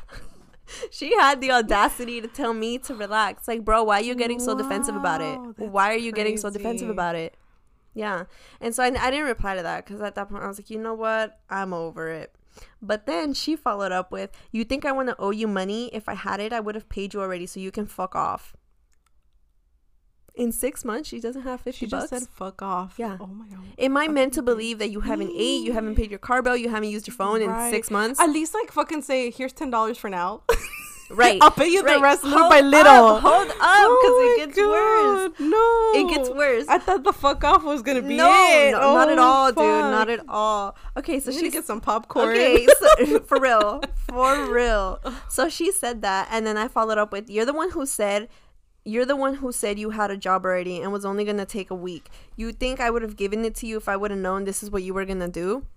She had the audacity to tell me to relax. Like, bro, why are you getting so wow, defensive about it? Why are you crazy. getting so defensive about it? Yeah. And so I, I didn't reply to that because at that point I was like, you know what? I'm over it. But then she followed up with, you think I want to owe you money? If I had it, I would have paid you already, so you can fuck off. In six months, she doesn't have fifty bucks. She just bucks. said fuck off. Yeah. Oh my God. Am I meant to believe that you haven't ate, you haven't paid your car bill, you haven't used your phone right. in six months? At least like fucking say, here's ten dollars for now. Right. I'll pay you right. the rest hold little by little. Up, hold up, because oh it gets God. worse. No. It gets worse. I thought the fuck off was going to be no, it. No, oh, not at all, fuck. dude. Not at all. Okay, so she get some popcorn. Okay, so, for real. For real. So she said that, and then I followed up with, you're the one who said... You're the one who said you had a job already and was only going to take a week. You think I would have given it to you if I would have known this is what you were going to do?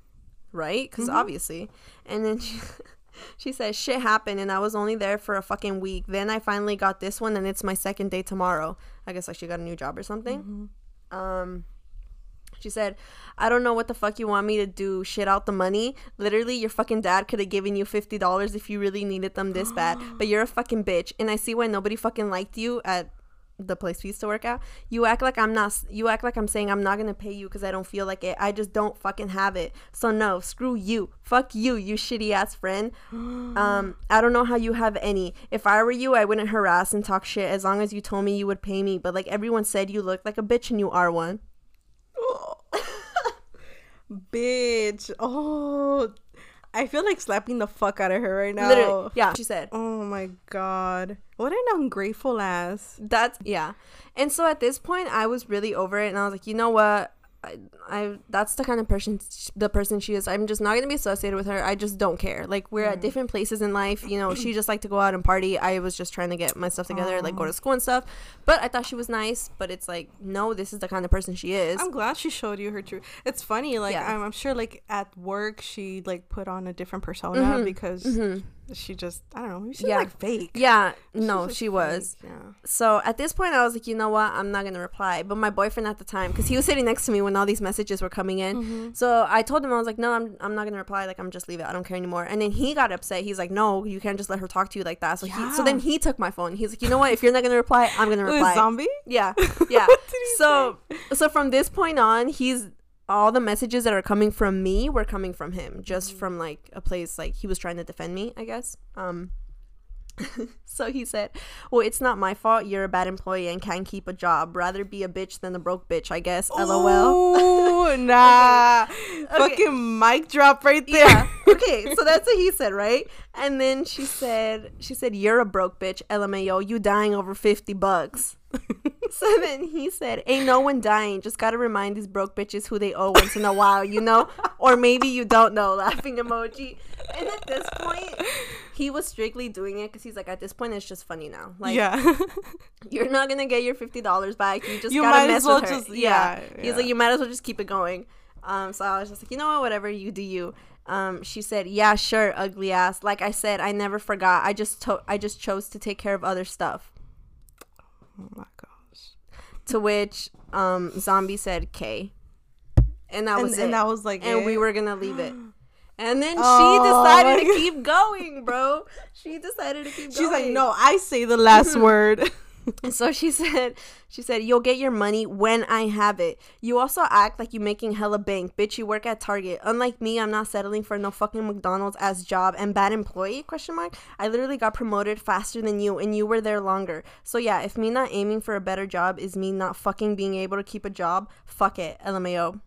Right? Because mm-hmm. obviously. And then she, she said, shit happened and I was only there for a fucking week. Then I finally got this one and it's my second day tomorrow. I guess like she got a new job or something. Mm-hmm. Um, She said, I don't know what the fuck you want me to do, shit out the money. Literally, your fucking dad could have given you fifty dollars if you really needed them this bad. But you're a fucking bitch. And I see why nobody fucking liked you at the place we used to work at. You act like I'm not, you act like I'm saying I'm not going to pay you because I don't feel like it. I just don't fucking have it. So no, screw you. Fuck you, you shitty ass friend. Um, I don't know how you have any. If I were you, I wouldn't harass and talk shit as long as you told me you would pay me. But like everyone said, you look like a bitch and you are one. Oh. Bitch. Oh, I feel like slapping the fuck out of her right now. Literally, yeah. She said, oh my God. What an ungrateful ass. That's, yeah. And so at this point, I was really over it. And I was like, you know what? I, I that's the kind of person, the person she is. I'm just not going to be associated with her. I just don't care. Like, we're mm. at different places in life. You know, she just liked to go out and party. I was just trying to get my stuff together, oh. like go to school and stuff. But I thought she was nice. But it's like, no, this is the kind of person she is. I'm glad she showed you her truth. It's funny. Like, yeah. I'm, I'm sure, like, at work, she, like, put on a different persona mm-hmm. because... Mm-hmm. She just, I don't know, she's yeah. like fake. Yeah, no, she was. Yeah. So at this point, I was like, you know what? I'm not going to reply. But my boyfriend at the time, because he was sitting next to me when all these messages were coming in. Mm-hmm. So I told him, I was like, no, I'm I'm not going to reply. Like, I'm just leave it. I don't care anymore. And then he got upset. He's like, no, you can't just let her talk to you like that. So yeah. he, so then he took my phone. He's like, you know what? If you're not going to reply, I'm going to reply. A zombie? Yeah, yeah. so So from this point on, he's... all the messages that are coming from me were coming from him, just mm-hmm. from like a place like he was trying to defend me, I guess. Um, so he said, well, it's not my fault. You're a bad employee and can't keep a job. Rather be a bitch than a broke bitch, I guess. Ooh, LOL. Nah. Okay. Fucking mic drop right there. Yeah. Okay. So that's what he said, right? And then she said, she said, you're a broke bitch. L M A O, you dying over fifty bucks. So then he said, ain't no one dying, just gotta remind these broke bitches who they owe once in a while, you know, or maybe you don't know, laughing emoji. And at this point he was strictly doing it because he's like, at this point it's just funny now, like, yeah. You're not gonna get your fifty dollars back, you just you gotta mess well with her, just, yeah. yeah he's yeah. like, you might as well just keep it going. Um so I was just like, you know what, whatever, you do you. Um, she said, yeah, sure, ugly ass. Like I said, I never forgot, I just to- I just chose to take care of other stuff. Oh my gosh. To which um, Zombie said K. And that and, was it. And that was like And it. we were going to leave it. And then oh, she decided to keep going, bro. She decided to keep She's going. She's like, no, I say the last word. And so she said, she said, you'll get your money when I have it. You also act like you making hella bank. Bitch, you work at Target. Unlike me, I'm not settling for no fucking McDonald's ass job and bad employee, question mark. I literally got promoted faster than you and you were there longer. So yeah, if me not aiming for a better job is me not fucking being able to keep a job, fuck it, L M A O.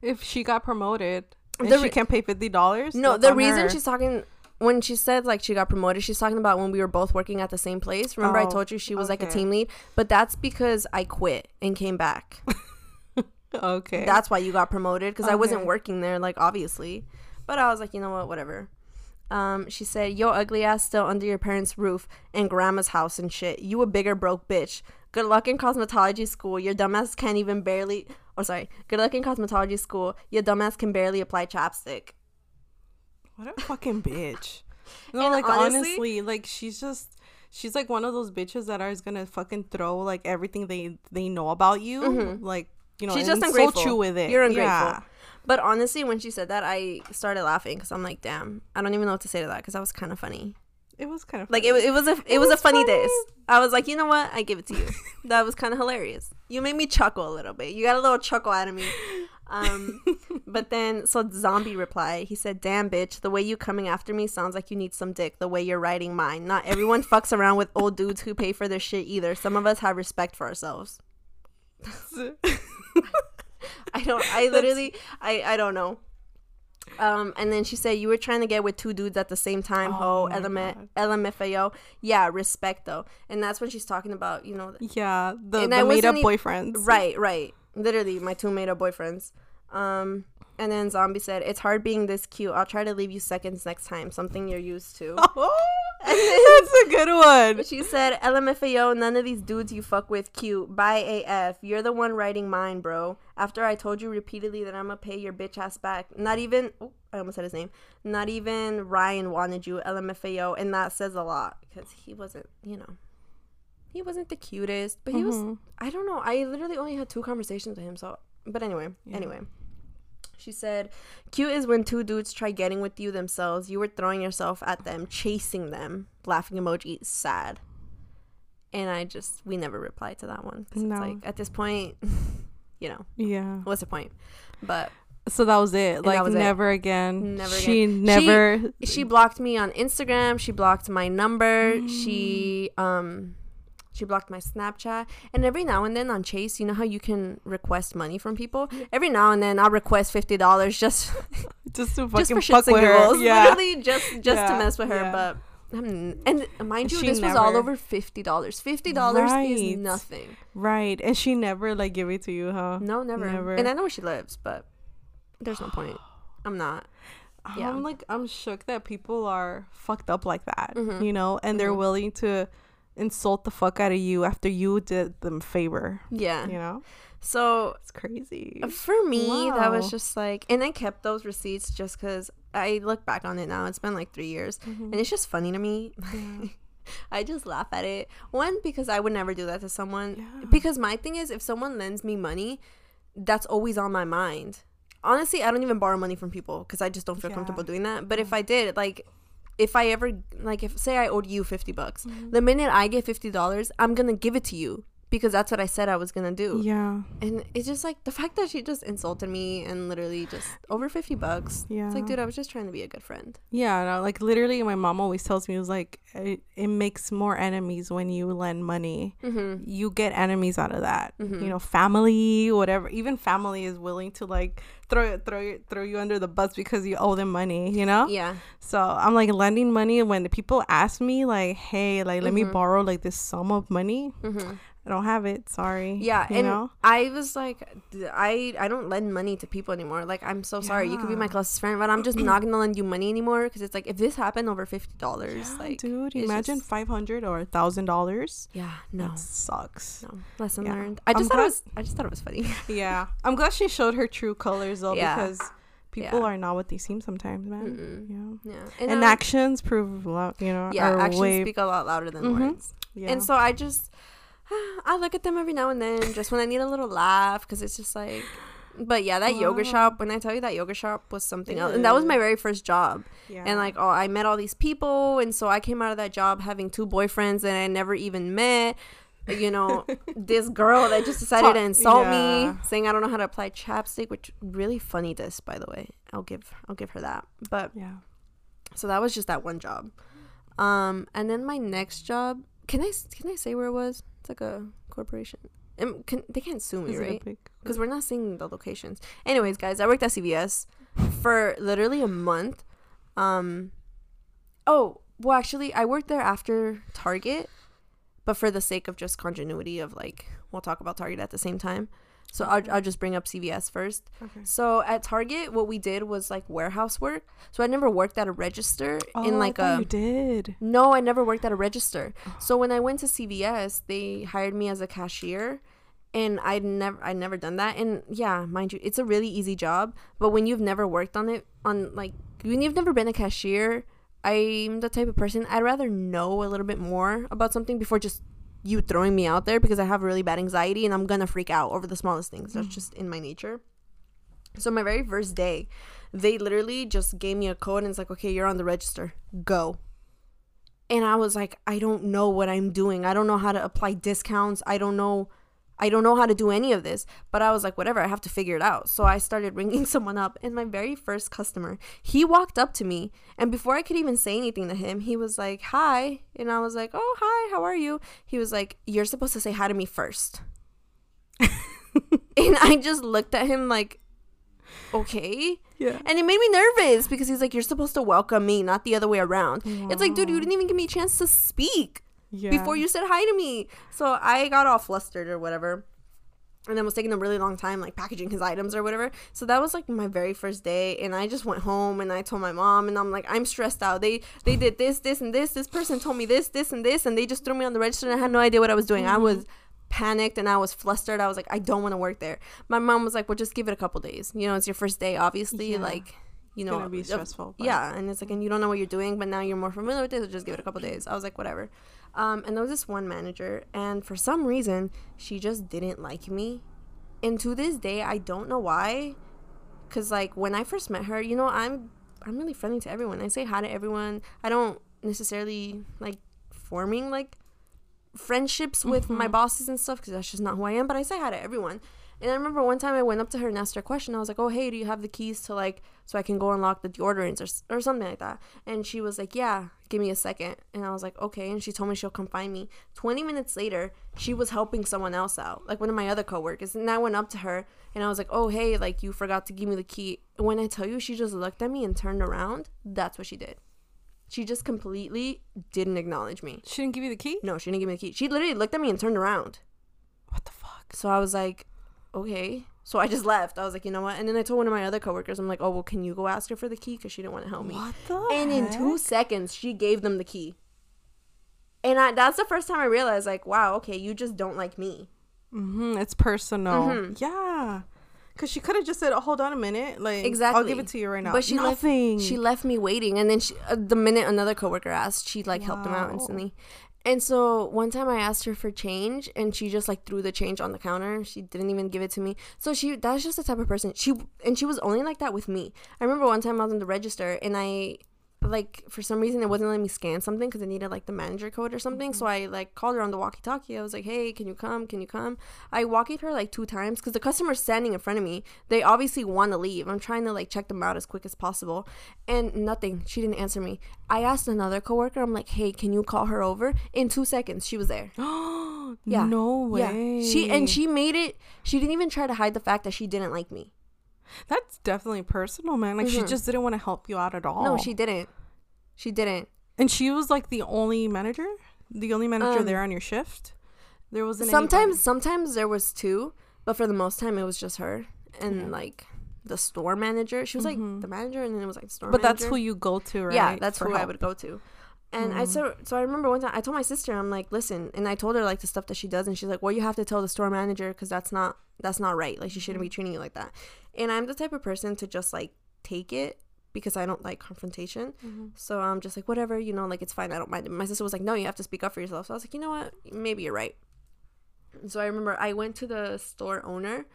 If she got promoted and the re- she can't pay fifty dollars? No, the reason her. she's talking... When she said, like, she got promoted, she's talking about when we were both working at the same place. Remember, oh, I told you she was, okay. like, a team lead? But that's because I quit and came back. Okay. That's why you got promoted, because okay. I wasn't working there, like, obviously. But I was like, you know what, whatever. Um, she said, yo, ugly ass still under your parents' roof and grandma's house and shit. You a bigger broke bitch. Good luck in cosmetology school. Your dumbass can't even barely... Oh, sorry. Good luck in cosmetology school. Your dumbass can barely apply chapstick. What a fucking bitch. No, and like, honestly, honestly, like, she's just, she's, like, one of those bitches that are going to fucking throw, like, everything they, they know about you. Mm-hmm. Like, you know, she's just ungrateful. So true with it. You're ungrateful. Yeah. But honestly, when she said that, I started laughing because I'm like, damn, I don't even know what to say to that because that was kind of funny. It was kind of funny. Like, it, it was a, it, it was, was a funny, funny diss. I was like, you know what? I give it to you. That was kind of hilarious. You made me chuckle a little bit. You got a little chuckle out of me. Um, but then, so Zombie replied, he said, damn bitch, the way you coming after me sounds like you need some dick, the way you're riding mine. Not everyone fucks around with old dudes who pay for their shit either. Some of us have respect for ourselves. I don't, I literally, I, I don't know. Um, and then she said, you were trying to get with two dudes at the same time, oh, ho, L M F A O. L M F A O. Yeah, respect though. And that's when she's talking about, you know. Yeah, the, the made-up boyfriends. Right, right. Literally, my two made-up boyfriends. Um, and then Zombie said, it's hard being this cute. I'll try to leave you seconds next time. Something you're used to. Oh, that's a good one. She said, L M F A O, none of these dudes you fuck with cute. Bye A F. You're the one writing mine, bro. After I told you repeatedly that I'm going to pay your bitch ass back. Not even... Oh, I almost said his name. Not even Ryan wanted you, L M F A O. And that says a lot. Because he wasn't, you know... He wasn't the cutest, but he mm-hmm. was, I don't know. I literally only had two conversations with him, so But anyway, yeah. anyway. She said, cute is when two dudes try getting with you themselves. You were throwing yourself at them, chasing them. Laughing emoji, sad. And I just, we never replied to that one. Because no. it's like, at this point, you know. Yeah. What's the point? But. So that was it. Like, was never it. again. Never she again. never. She, she blocked me on Instagram. She blocked my number. Mm. She, um... She blocked my Snapchat. And every now and then on Chase, you know how you can request money from people? Every now and then I'll request fifty dollars just just to fucking just fuck with her. Yeah. Literally just, just yeah. to mess with her. Yeah. But I'm, and mind you, she this never, was all over fifty dollars. fifty dollars right. is nothing. Right. And she never like gave it to you, huh? No, never. never. And I know where she lives, but there's no point. I'm not. Yeah. I'm like, I'm shook that people are fucked up like that, mm-hmm. you know? And mm-hmm. they're willing to insult the fuck out of you after you did them favor. Yeah, you know, so it's crazy for me. Wow. That was just like, and I kept those receipts just because I look back on it now. It's been like three years, mm-hmm. and it's just funny to me. Yeah. I just laugh at it. One, because I would never do that to someone. Yeah. Because my thing is, if someone lends me money, that's always on my mind. Honestly, I don't even borrow money from people because I just don't feel yeah. comfortable doing that. But yeah. if I did, like, if I ever, like, if say I owed you fifty bucks, mm-hmm. the minute I get fifty dollars, I'm going to give it to you because that's what I said I was going to do. Yeah. And it's just like the fact that she just insulted me and literally just over fifty bucks. Yeah. It's like, dude, I was just trying to be a good friend. Yeah. No, like, literally, my mom always tells me, it was like, it, it makes more enemies when you lend money. Mm-hmm. You get enemies out of that. Mm-hmm. You know, family, whatever. Even family is willing to, like, throw throw throw you under the bus because you owe them money, you know? Yeah. So I'm like, lending money when the people ask me like, hey, like, let mm-hmm. me borrow like this sum of money. Mm-hmm. I don't have it, sorry. Yeah. You and know? I was like, I I don't lend money to people anymore. Like, I'm so sorry. Yeah. You could be my closest friend, but I'm just not gonna lend you money anymore because it's like, if this happened over fifty dollars, yeah, like, dude, imagine just five hundred dollars or a thousand dollars. Yeah, no, that sucks. No, lesson yeah. learned. I just I'm thought glad- it was I just thought it was funny. Yeah, I'm glad she showed her true colors. Though, yeah. Because people yeah. are not what they seem sometimes, man. Yeah. yeah, and, and actions prove a lot, you know. Yeah, actions way... speak a lot louder than mm-hmm. words. Yeah. And so I just, I look at them every now and then, just when I need a little laugh, because it's just like. But yeah, that oh. yoga shop. When I tell you that yoga shop was something yeah. else, and that was my very first job. Yeah. And like, oh, I met all these people, and so I came out of that job having two boyfriends that I never even met. You know, this girl that just decided to insult yeah. me, saying I don't know how to apply chapstick, which really funny this, by the way. I'll give I'll give her that. But yeah, so that was just that one job. Um, and then my next job, can I can I say where it was? It's like a corporation. And can, they can't sue me, is right? Because we're not seeing the locations. Anyways, guys, I worked at C V S for literally a month. Um, oh, well, actually, I worked there after Target. But for the sake of just continuity of, like, we'll talk about Target at the same time. So I'll, I'll just bring up C V S first. Okay. So at Target, what we did was, like, warehouse work. So I never worked at a register. Oh, in like I a, you did. No, I never worked at a register. So when I went to C V S, they hired me as a cashier. And I'd never, I'd never done that. And, yeah, mind you, it's a really easy job. But when you've never worked on it, on, like, when you've never been a cashier... I'm the type of person, I'd rather know a little bit more about something before just you throwing me out there, because I have really bad anxiety and I'm gonna freak out over the smallest things. That's mm. just in my nature. So my very first day, they literally just gave me a code and it's like, okay, you're on the register, go. And I was like, I don't know what I'm doing. I don't know how to apply discounts. I don't know I don't know how to do any of this. But I was like, whatever, I have to figure it out. So I started ringing someone up. And my very first customer, he walked up to me. And before I could even say anything to him, he was like, hi. And I was like, oh, hi, how are you? He was like, you're supposed to say hi to me first. And I just looked at him like, okay. Yeah. And it made me nervous because he's like, you're supposed to welcome me, not the other way around. Wow. It's like, dude, you didn't even give me a chance to speak. Yeah. Before you said hi to me. So I got all flustered or whatever, and then was taking a really long time, like, packaging his items or whatever. So that was like my very first day, and I just went home and I told my mom, and I'm like, I'm stressed out. They they did this this and this this person told me this this and this, and they just threw me on the register, and I had no idea what I was doing. Mm-hmm. I was panicked and I was flustered. I was like, I don't want to work there. My mom was like, well, just give it a couple days, you know, it's your first day, obviously. Yeah. Like, you know, it's gonna be stressful. But yeah, and it's like, and you don't know what you're doing, but now you're more familiar with it, so just give it a couple days. I was like, whatever. Um, and there was this one manager, and for some reason, she just didn't like me. And to this day, I don't know why, because, like, when I first met her, you know, I'm I'm really friendly to everyone. I say hi to everyone. I don't necessarily like forming, like, friendships with mm-hmm. my bosses and stuff, because that's just not who I am, but I say hi to everyone. And I remember one time I went up to her and asked her a question. I was like, oh, hey, do you have the keys to, like, so I can go unlock the deodorants or, or something like that? And she was like, yeah, give me a second. And I was like, okay. And she told me she'll come find me. twenty minutes later, she was helping someone else out, like one of my other coworkers. And I went up to her and I was like, oh, hey, like, you forgot to give me the key. When I tell you, she just looked at me and turned around. That's what she did. She just completely didn't acknowledge me. She didn't give you the key? No, she didn't give me the key. She literally looked at me and turned around. What the fuck? So I was like, okay. So I just left. I was like, you know what? And then I told one of my other coworkers, I'm like, oh, well, can you go ask her for the key? Because she didn't want to help me. What the And heck? In two seconds, she gave them the key. And I, that's the first time I realized, like, wow, okay, you just don't like me. Mm-hmm. It's personal. Mm-hmm. Yeah. Because she could have just said, oh, hold on a minute. Like, exactly. I'll give it to you right now. But she, Nothing. Left, she left me waiting. And then she, uh, the minute another coworker asked, she, like, wow. helped them out instantly. And so one time I asked her for change, and she just, like, threw the change on the counter. She didn't even give it to me. So she that's just the type of person. She And she was only like that with me. I remember one time I was in the register, and I, like, for some reason, it wasn't letting me scan something because I needed, like, the manager code or something. Mm-hmm. So I, like, called her on the walkie-talkie. I was like, hey, can you come? Can you come? I walkied her, like, two times because the customer's standing in front of me. They obviously want to leave. I'm trying to, like, check them out as quick as possible. And nothing. She didn't answer me. I asked another coworker. I'm like, hey, can you call her over? In two seconds, she was there. Yeah. No way. Yeah. She And she made it. She didn't even try to hide the fact that she didn't like me. That's definitely personal, man. Like, mm-hmm. she just didn't want to help you out at all. No, she didn't. She didn't. And she was, like, the only manager? The only manager um, there on your shift? There wasn't Sometimes, anybody. Sometimes there was two, but for the most time, it was just her. And, yeah. like, the store manager. She was, mm-hmm. like, the manager, and then it was, like, the store but manager. But that's who you go to, right? Yeah, that's who help. I would go to. And mm-hmm. I so, so I remember one time, I told my sister, I'm like, listen, and I told her, like, the stuff that she does, and she's like, well, you have to tell the store manager because that's not, that's not right. Like, she shouldn't be treating you like that. And I'm the type of person to just, like, take it because I don't like confrontation. Mm-hmm. So I'm just like, whatever, you know, like, it's fine. I don't mind it. My sister was like, no, you have to speak up for yourself. So I was like, you know what? Maybe you're right. And so I remember I went to the store owner,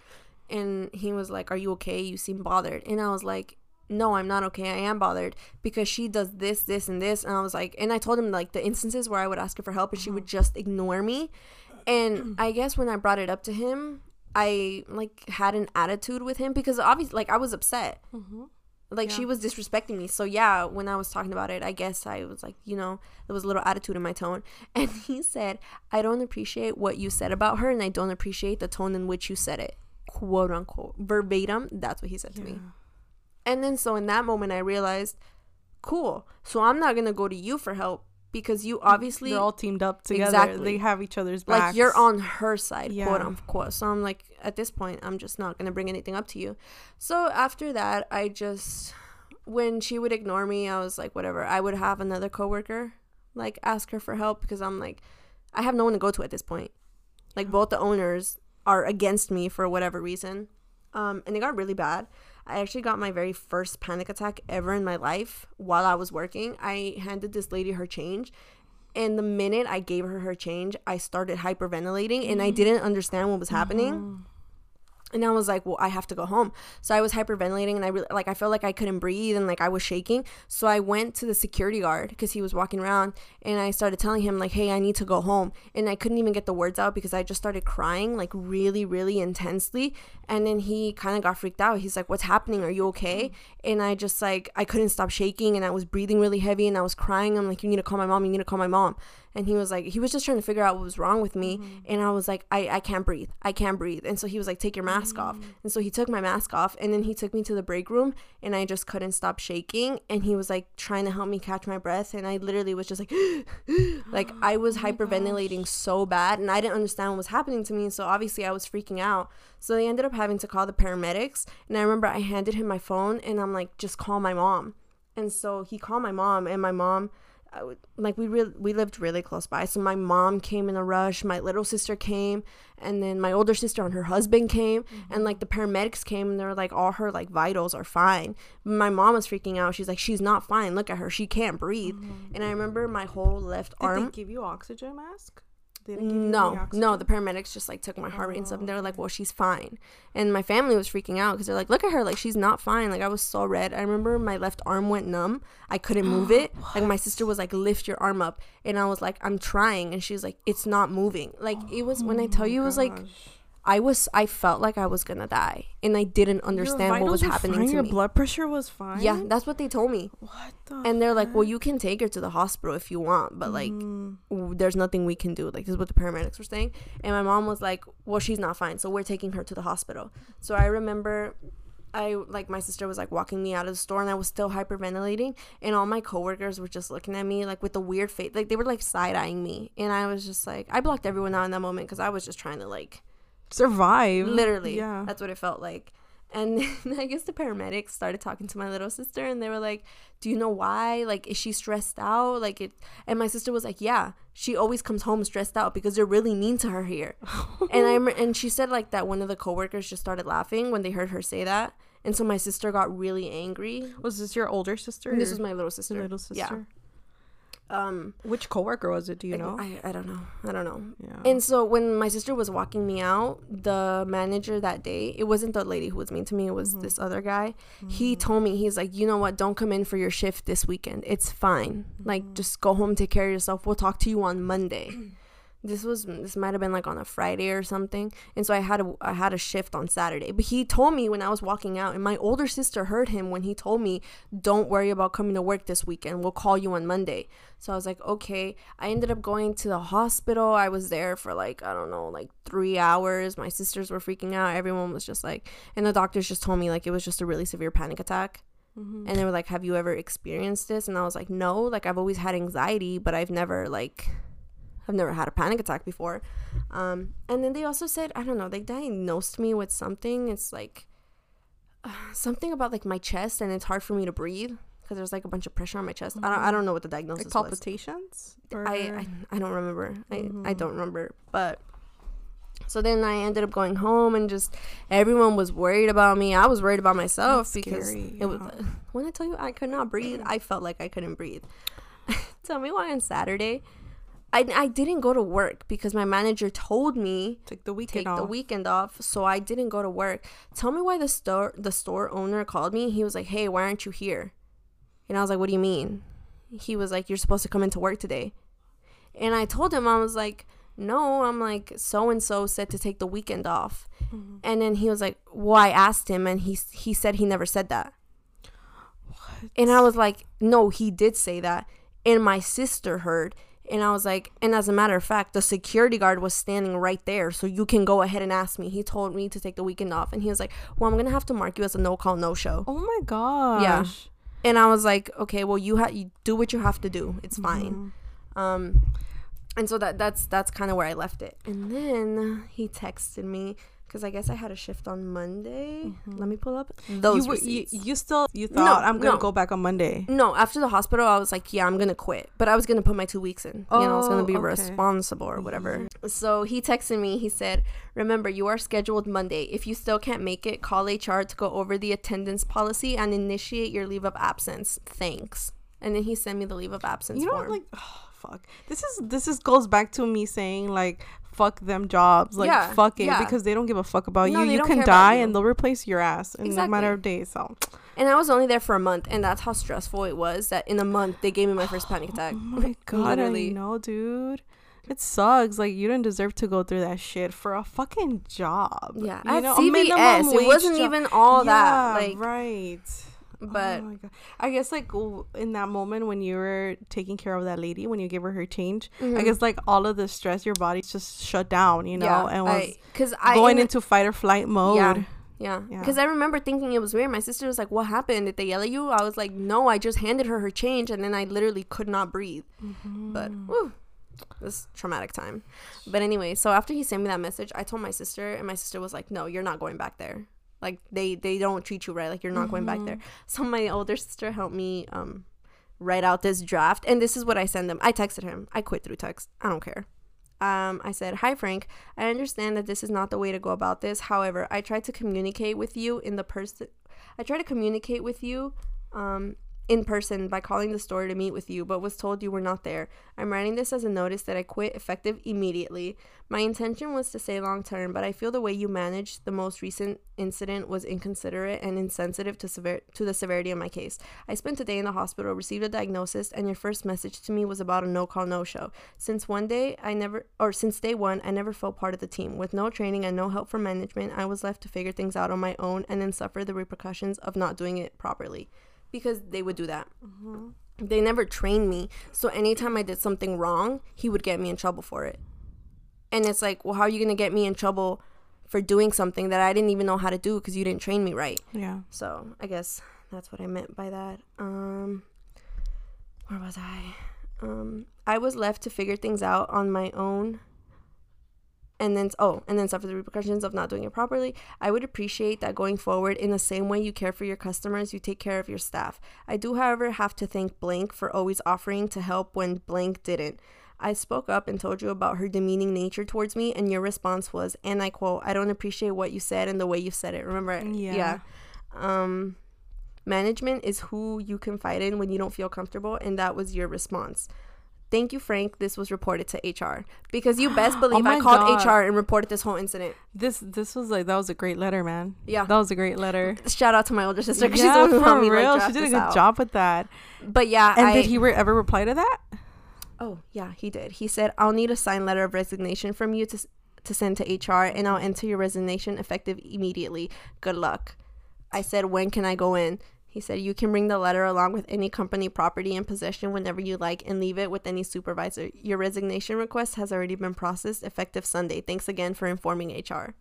and he was like, are you okay? You seem bothered. And I was like, no, I'm not okay. I am bothered because she does this, this, and this. And I was like, and I told him, like, the instances where I would ask her for help, and she would just ignore me. And I guess when I brought it up to him, I, like, had an attitude with him because, obviously, like, I was upset. Mm-hmm. Like, yeah. she was disrespecting me. So, yeah, when I was talking about it, I guess I was like, you know, there was a little attitude in my tone. And he said, I don't appreciate what you said about her, and I don't appreciate the tone in which you said it, quote, unquote. Verbatim, that's what he said yeah. to me. And then so in that moment, I realized, cool, so I'm not going to go to you for help. Because you obviously... They're all teamed up together. Exactly. They have each other's backs. Like, you're on her side, yeah. quote unquote. So I'm like, at this point, I'm just not going to bring anything up to you. So after that, I just... When she would ignore me, I was like, whatever. I would have another coworker, like, ask her for help. Because I'm like, I have no one to go to at this point. Like, both the owners are against me for whatever reason. Um, and it got really bad. I actually got my very first panic attack ever in my life while I was working. I handed this lady her change, and the minute I gave her her change, I started hyperventilating, and I didn't understand what was happening. Mm-hmm. And I was like, well, I have to go home. So I was hyperventilating, and I really, like, I felt like I couldn't breathe, and, like, I was shaking. So I went to the security guard because he was walking around, and I started telling him, like, hey, I need to go home. And I couldn't even get the words out because I just started crying, like, really, really intensely. And then he kind of got freaked out. He's like, what's happening? Are you okay? And I just, like, I couldn't stop shaking, and I was breathing really heavy, and I was crying. I'm like, you need to call my mom. You need to call my mom. And he was like, he was just trying to figure out what was wrong with me. Mm-hmm. And I was like, I, I can't breathe. I can't breathe. And so he was like, take your mask mm-hmm. off. And so he took my mask off. And then he took me to the break room. And I just couldn't stop shaking. And he was like trying to help me catch my breath. And I literally was just like, like I was oh hyperventilating so bad. And I didn't understand what was happening to me. So obviously I was freaking out. So they ended up having to call the paramedics. And I remember I handed him my phone. And I'm like, just call my mom. And so he called my mom. And my mom... I would, like we re- we lived really close by, so my mom came in a rush, my little sister came, and then my older sister and her husband came, mm-hmm. and like the paramedics came, and they were like, all her like vitals are fine. My mom was freaking out. She's like, she's not fine, look at her, she can't breathe. Mm-hmm. And I remember my whole left Did arm. Did they give you oxygen mask? They didn't give you no, any oxygen? No, the paramedics just, like, took my heart rate oh. and stuff, and they were like, well, she's fine. And my family was freaking out because they're like, look at her. Like, she's not fine. Like, I was so red. I remember my left arm went numb. I couldn't move it. Like, my sister was like, lift your arm up. And I was like, I'm trying. And she was like, it's not moving. Like, it was, when I tell you, it was like, I was, I felt like I was gonna die, and I didn't understand what was happening fine. to Your me. Your blood pressure was fine? Yeah, that's what they told me. What the And they're heck? like, well, you can take her to the hospital if you want, but, like, mm. w- there's nothing we can do. Like, this is what the paramedics were saying. And my mom was like, well, she's not fine, so we're taking her to the hospital. So I remember, I, like, my sister was, like, walking me out of the store, and I was still hyperventilating, and all my coworkers were just looking at me, like, with a weird face. Like, they were, like, side-eyeing me, and I was just, like, I blocked everyone out in that moment because I was just trying to, like... survive. Literally. Yeah. That's what it felt like. And then I guess the paramedics started talking to my little sister, and they were like, do you know why? Like, is she stressed out? Like, it. And my sister was like, yeah, she always comes home stressed out because they're really mean to her here. and I and she said, like, that one of the coworkers just started laughing when they heard her say that. And so my sister got really angry. Was this your older sister? And this was my little sister. Your little sister. Yeah. Um, which coworker was it? Do you know? I, I don't know. I don't know. Yeah. And so when my sister was walking me out, the manager that day, it wasn't the lady who was mean to me. It was mm-hmm. this other guy. Mm-hmm. He told me, he's like, you know what? Don't come in for your shift this weekend. It's fine. Mm-hmm. Like, just go home, take care of yourself. We'll talk to you on Monday. This was, this might have been like on a Friday or something. And so I had a, I had a shift on Saturday. But he told me when I was walking out, and my older sister heard him when he told me, don't worry about coming to work this weekend. We'll call you on Monday. So I was like, okay. I ended up going to the hospital. I was there for like, I don't know, like three hours. My sisters were freaking out. Everyone was just like, and the doctors just told me like it was just a really severe panic attack. Mm-hmm. And they were like, have you ever experienced this? And I was like, no, like I've always had anxiety, but I've never like... I've never had a panic attack before. Um, and then they also said, I don't know, they diagnosed me with something. It's like uh, something about like my chest, and it's hard for me to breathe because there's like a bunch of pressure on my chest. Mm-hmm. I don't I don't know what the diagnosis like palpitations was. Palpitations? I, I, I don't remember. Mm-hmm. I, I don't remember. But so then I ended up going home, and just everyone was worried about me. I was worried about myself. That's because scary, yeah. It was, when I tell you I could not breathe, I felt like I couldn't breathe. Tell me why on Saturday. I, I didn't go to work because my manager told me take the weekend take off. the weekend off, so I didn't go to work. Tell me why the store the store owner called me. He was like, "Hey, why aren't you here?" And I was like, "What do you mean?" He was like, "You're supposed to come into work today." And I told him, I was like, "No, I'm like so and so said to take the weekend off." Mm-hmm. And then he was like, "Well, I asked him, and he he said he never said that." What? And I was like, "No, he did say that." And my sister heard. And I was like, and as a matter of fact, the security guard was standing right there, so you can go ahead and ask me. He told me to take the weekend off, and he was like, well, I'm going to have to mark you as a no-call, no-show. Oh, my gosh. Yeah. And I was like, okay, well, you, ha- you do what you have to do. It's fine. Mm-hmm. Um, and so that that's that's kind of where I left it. And then he texted me, because I guess I had a shift on Monday. Mm-hmm. Let me pull up those you, were, you, you still, you thought, no, I'm going to no. go back on Monday. No, after the hospital, I was like, yeah, I'm going to quit. But I was going to put my two weeks in. Oh, you know, I was going to be okay. responsible or whatever. Yeah. So he texted me. He said, remember, you are scheduled Monday. If you still can't make it, call H R to go over the attendance policy and initiate your leave of absence. Thanks. And then he sent me the leave of absence you know, form. Like, oh, fuck. This is, this is goes back to me saying, like, fuck them jobs, like yeah, fuck it yeah. because they don't give a fuck about no, you you can die you. and they'll replace your ass in exactly. a matter of days. So and I was only there for a month, and that's how stressful it was that in a month they gave me my first panic attack. Oh my god. Literally. I know, dude, it sucks. Like, you didn't deserve to go through that shit for a fucking job. Yeah, you at know, C V S it wasn't job. even all yeah, that like right but oh my God. I guess like in that moment when you were taking care of that lady, when you gave her her change, mm-hmm. I guess like all of the stress, your body just shut down, you know, yeah, and was I, going I, into fight or flight mode. Yeah. Yeah, because yeah. I remember thinking it was weird. My sister was like, what happened? Did they yell at you? I was like, no, I just handed her her change, and then I literally could not breathe. Mm-hmm. But whew, this traumatic time. But anyway, so after he sent me that message, I told my sister, and my sister was like, no, you're not going back there. Like, they, they don't treat you right. Like, you're not mm-hmm. going back there. So my older sister helped me um, write out this draft. And this is what I send him. I texted him. I quit through text. I don't care. Um, I said, hi, Frank. I understand that this is not the way to go about this. However, I tried to communicate with you in the person. I tried to communicate with you um, in person by calling the store to meet with you, but was told you were not there. I'm writing this as a notice that I quit effective immediately. My intention was to stay long term, but I feel the way you managed the most recent incident was inconsiderate and insensitive to sever- to the severity of my case. I spent a day in the hospital, received a diagnosis, and your first message to me was about a no-call, no-show. Since one day I never, or since day one, I never felt part of the team. With no training and no help from management, I was left to figure things out on my own and then suffer the repercussions of not doing it properly. Because they would do that. Mm-hmm. They never trained me. So anytime I did something wrong, he would get me in trouble for it. And it's like, well, how are you going to get me in trouble for doing something that I didn't even know how to do because you didn't train me right? Yeah. So I guess that's what I meant by that. Um, where was I? Um, I was left to figure things out on my own. And then, oh, and then suffer the repercussions of not doing it properly. I would appreciate that going forward, in the same way you care for your customers, you take care of your staff. I do, however, have to thank blank for always offering to help when blank didn't. I spoke up and told you about her demeaning nature towards me, and your response was, and I quote, I don't appreciate what you said and the way you said it. Remember? Yeah. yeah. Um, management is who you confide in when you don't feel comfortable, and that was your response. Thank you, Frank. This was reported to H R. Because you best believe oh I called God. H R and reported this whole incident. This this was like, that was a great letter, man. Yeah. That was a great letter. Shout out to my older sister. Yeah, she's the one who helped me, like, draft this out. She did a good job with that. But yeah. And I, did he re- ever reply to that? Oh, yeah, he did. He said, I'll need a signed letter of resignation from you to to send to H R, and I'll enter your resignation effective immediately. Good luck. I said, when can I go in? He said, you can bring the letter along with any company property in possession whenever you like and leave it with any supervisor. Your resignation request has already been processed effective Sunday. Thanks again for informing H R.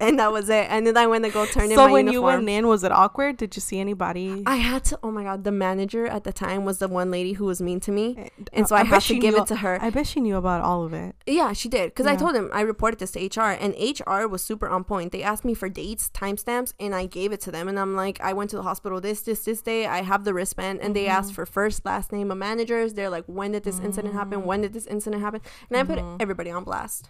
And that was it. And then I went to go turn so in my uniform. So when you went in, was it awkward? Did you see anybody? I had to. Oh, my God. The manager at the time was the one lady who was mean to me. And so I, I had to give knew, it to her. I bet she knew about all of it. Yeah, she did. Because yeah. I told him I reported this to H R. And H R was super on point. They asked me for dates, timestamps, and I gave it to them. And I'm like, I went to the hospital this, this, this day. I have the wristband. And mm-hmm. they asked for first, last name of managers. They're like, when did this mm-hmm. incident happen? When did this incident happen? And mm-hmm. I put everybody on blast.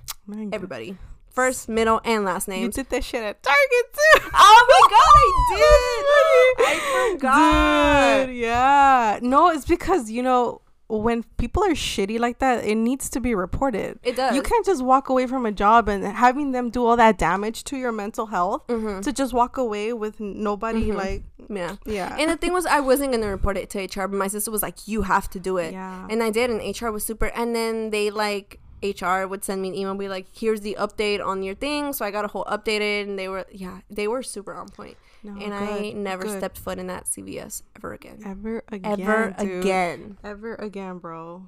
Everybody. First, middle, and last names. You did that shit at Target, too. Oh, my God, I did. I forgot. Dude, yeah. No, it's because, you know, when people are shitty like that, it needs to be reported. It does. You can't just walk away from a job and having them do all that damage to your mental health mm-hmm. to just walk away with nobody, mm-hmm. like... Yeah. yeah. And the thing was, I wasn't going to report it to H R, but my sister was like, you have to do it. Yeah. And I did, and H R was super... And then they, like... H R would send me an email and be like, here's the update on your thing. So I got a whole updated, and they were yeah they were super on point. No, and good, I never good. stepped foot in that C V S ever again ever again ever dude. again ever again bro.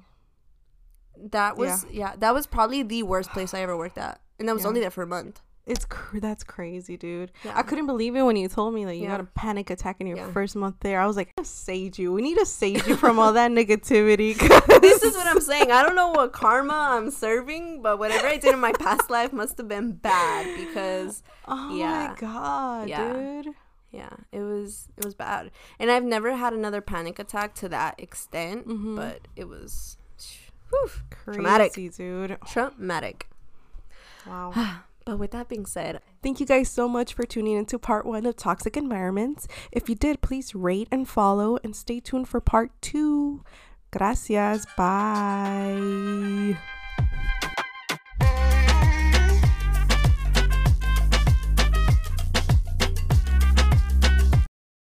That was yeah. yeah that was probably the worst place I ever worked at, and I was yeah. only there for a month. It's cr- that's crazy, dude. Yeah. I couldn't believe it when you told me that, like, you yeah. got a panic attack in your yeah. first month there. I was like, sage you. We need to sage you from all that negativity. This is what I'm saying. I don't know what karma I'm serving, but whatever I did in my past life must have been bad because, oh yeah. my God, yeah. dude. Yeah, it was it was bad. And I've never had another panic attack to that extent, mm-hmm. but it was whew, crazy, traumatic. dude. Traumatic. Wow. But with that being said, thank you guys so much for tuning into part one of Toxic Environments. If you did, please rate and follow and stay tuned for part two. Gracias. Bye.